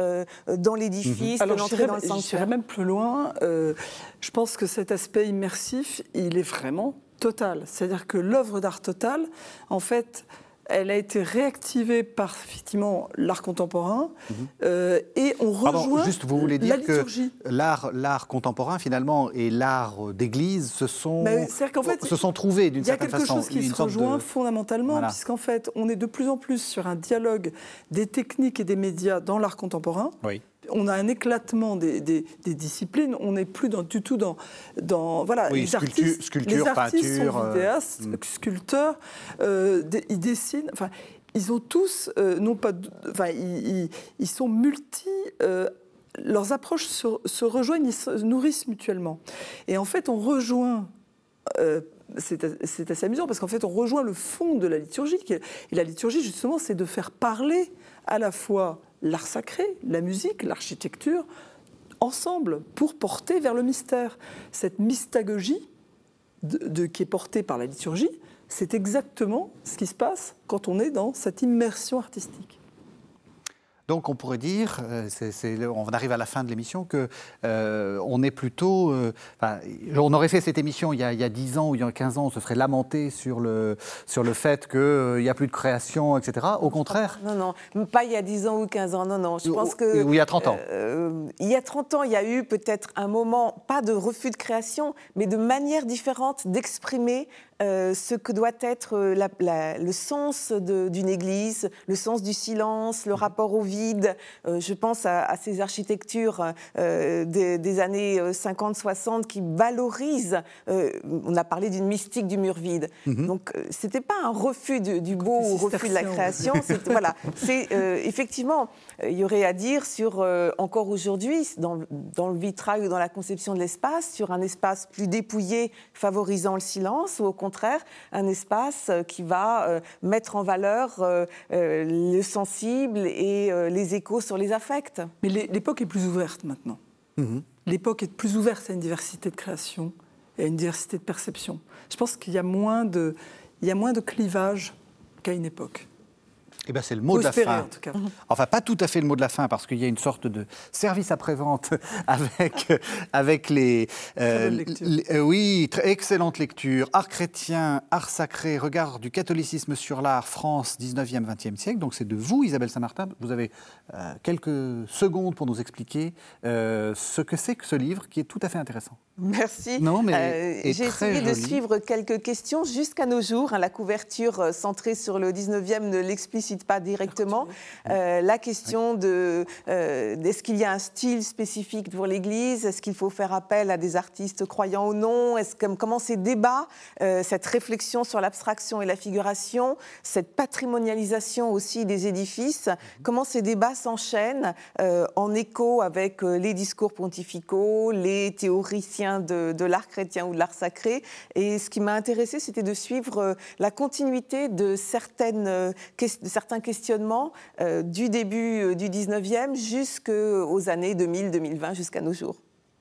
dans l'édifice, mmh. Alors, de l'entrée. J'irai même plus loin, euh, je pense que cet aspect immersif, il est vraiment total. C'est-à-dire que l'œuvre d'art totale, en fait, elle a été réactivée par, effectivement, l'art contemporain, mm-hmm. euh, et on rejoint Pardon, juste, vous voulez dire la liturgie. Que l'art, l'art contemporain, finalement, et l'art d'église se sont, ben, qu'en fait, se sont trouvés d'une certaine façon. Il y a quelque façon, chose qui se rejoint de... fondamentalement, voilà. Puisqu'en fait, on est de plus en plus sur un dialogue des techniques et des médias dans l'art contemporain. Oui. On a un éclatement des, des, des disciplines, on n'est plus dans, du tout dans... dans voilà, oui, les sculpture, artistes, sculpture, les artistes peinture, sont vidéastes, euh, sculpteurs, euh, des, ils dessinent... Enfin, ils ont tous, euh, non pas... Enfin, ils, ils, ils sont multi... Euh, leurs approches se, se rejoignent, ils se nourrissent mutuellement. Et en fait, on rejoint... Euh, C'est, c'est assez amusant parce qu'en fait on rejoint le fond de la liturgie, et la liturgie justement c'est de faire parler à la fois l'art sacré, la musique, l'architecture ensemble pour porter vers le mystère. Cette mystagogie de, de, qui est portée par la liturgie, c'est exactement ce qui se passe quand on est dans cette immersion artistique. Donc on pourrait dire, c'est, c'est, on arrive à la fin de l'émission, qu'on euh, est plutôt... Euh, enfin, on aurait fait cette émission il y a, il y a dix ans ou il y a quinze ans, on se serait lamenté sur le, sur le fait qu'il n'y euh, a plus de création, et cetera. Au contraire. Non, non, pas il y a dix ans ou quinze ans, non, non. Je pense que, ou il y a trente ans. Euh, il y a trente ans, il y a eu peut-être un moment, pas de refus de création, mais de manière différente d'exprimer Euh, ce que doit être la, la, le sens de, d'une église, le sens du silence, le rapport au vide. Euh, je pense à, à ces architectures euh, des, des années cinquante soixante qui valorisent, euh, on a parlé d'une mystique du mur vide. Mm-hmm. Donc euh, ce n'était pas un refus du, du beau ou refus de la création. C'est, voilà, c'est, euh, effectivement, il euh, y aurait à dire sur, euh, encore aujourd'hui, dans, dans le vitrail ou dans la conception de l'espace, sur un espace plus dépouillé favorisant le silence, ou au contraire, un espace qui va euh, mettre en valeur euh, euh, le sensible et euh, les échos sur les affects. Mais l'époque est plus ouverte maintenant. Mmh. L'époque est plus ouverte à une diversité de création et à une diversité de perception. Je pense qu'il y a moins de, il y a moins de clivage qu'à une époque. Eh bien, c'est le mot Ospéré, de la fin. En tout cas. Enfin, pas tout à fait le mot de la fin, parce qu'il y a une sorte de service après-vente avec, avec les... Euh, les euh, oui, très excellente lecture. Art chrétien, art sacré, regard du catholicisme sur l'art, France, dix-neuvième, vingtième siècle. Donc, c'est de vous, Isabelle Saint-Martin. Vous avez euh, quelques secondes pour nous expliquer euh, ce que c'est que ce livre, qui est tout à fait intéressant. Merci. Non, mais euh, j'ai essayé joli. de suivre quelques questions jusqu'à nos jours. Hein, la couverture centrée sur le dix-neuvième ne l'explicite pas directement. Euh, la question oui. de euh, est-ce qu'il y a un style spécifique pour l'Église ? Est-ce qu'il faut faire appel à des artistes croyants ou non ? Est-ce que, comment ces débats, euh, cette réflexion sur l'abstraction et la figuration, cette patrimonialisation aussi des édifices, mmh. comment ces débats s'enchaînent euh, en écho avec euh, les discours pontificaux, les théoriciens De, de l'art chrétien ou de l'art sacré. Et ce qui m'a intéressée, c'était de suivre euh, la continuité de, certaines, euh, que, de certains questionnements euh, du début euh, du dix-neuvième jusqu'aux années deux mille, deux mille vingt, jusqu'à nos jours.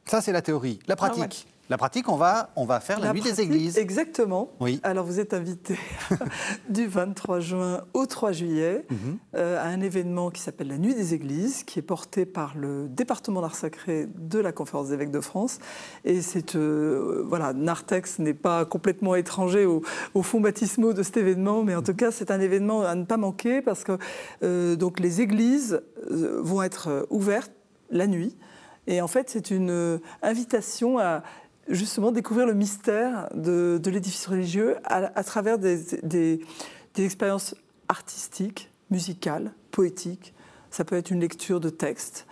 Ça, c'est la théorie. La pratique ah, ouais. La pratique, on va, on va faire la, la nuit pratique, des églises. Exactement. Oui. Alors, vous êtes invité du vingt-trois juin au trois juillet mm-hmm. euh, à un événement qui s'appelle la nuit des églises, qui est porté par le département d'art sacré de la Conférence des évêques de France. Et c'est, euh, voilà, Narthex n'est pas complètement étranger au, au fonds baptismaux de cet événement, mais en tout cas, c'est un événement à ne pas manquer parce que euh, donc, les églises euh, vont être ouvertes la nuit. Et en fait, c'est une invitation à justement découvrir le mystère de, de l'édifice religieux à, à travers des, des, des expériences artistiques, musicales, poétiques. Ça peut être une lecture de texte.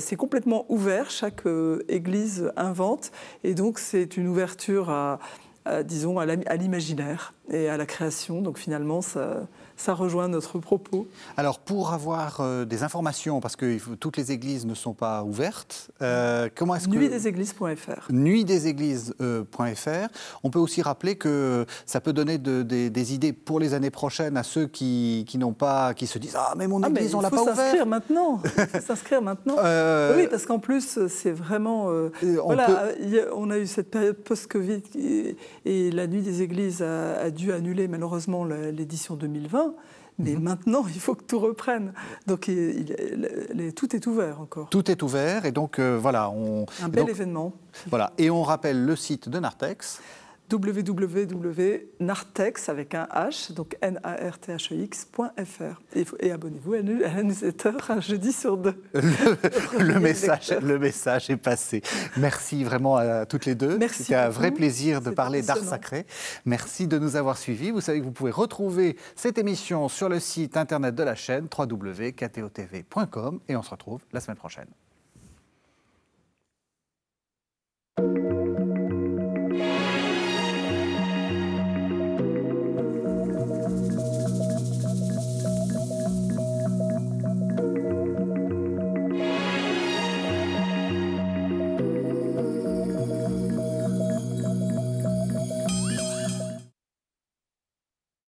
C'est complètement ouvert, chaque euh, église invente, et donc c'est une ouverture à, à disons, à l'imaginaire et à la création. Donc finalement, ça, ça rejoint notre propos. Alors, pour avoir euh, des informations, parce que toutes les églises ne sont pas ouvertes, euh, comment est-ce que... nuit des églises point f r nuit des églises point f r On peut aussi rappeler que ça peut donner de, de, des idées pour les années prochaines à ceux qui, qui n'ont pas, qui se disent « Ah, mais mon église, ah, mais on l'a pas ouverte !» Il faut s'inscrire maintenant. Il faut s'inscrire maintenant. Euh... Oui, parce qu'en plus, c'est vraiment... Euh, on, voilà, peut... on a eu cette période post-Covid et, et la nuit des églises a, a dû annuler malheureusement l'édition deux mille vingt, mais mmh. maintenant il faut que tout reprenne. Donc il, il, il, tout est ouvert encore. Tout est ouvert et donc euh, voilà. On, Un bel donc, événement. Voilà, et on rappelle le site de Narthex. w w w point narthex avec un H, donc N A R T H E X point f r. Et, et abonnez-vous à la newsletter un jeudi sur deux. le, le, message, le message est passé. Merci vraiment à toutes les deux. Merci C'était un vrai vous. plaisir de C'est parler d'art sacré. Merci de nous avoir suivis. Vous savez que vous pouvez retrouver cette émission sur le site internet de la chaîne w w w point k t o t v point com et on se retrouve la semaine prochaine.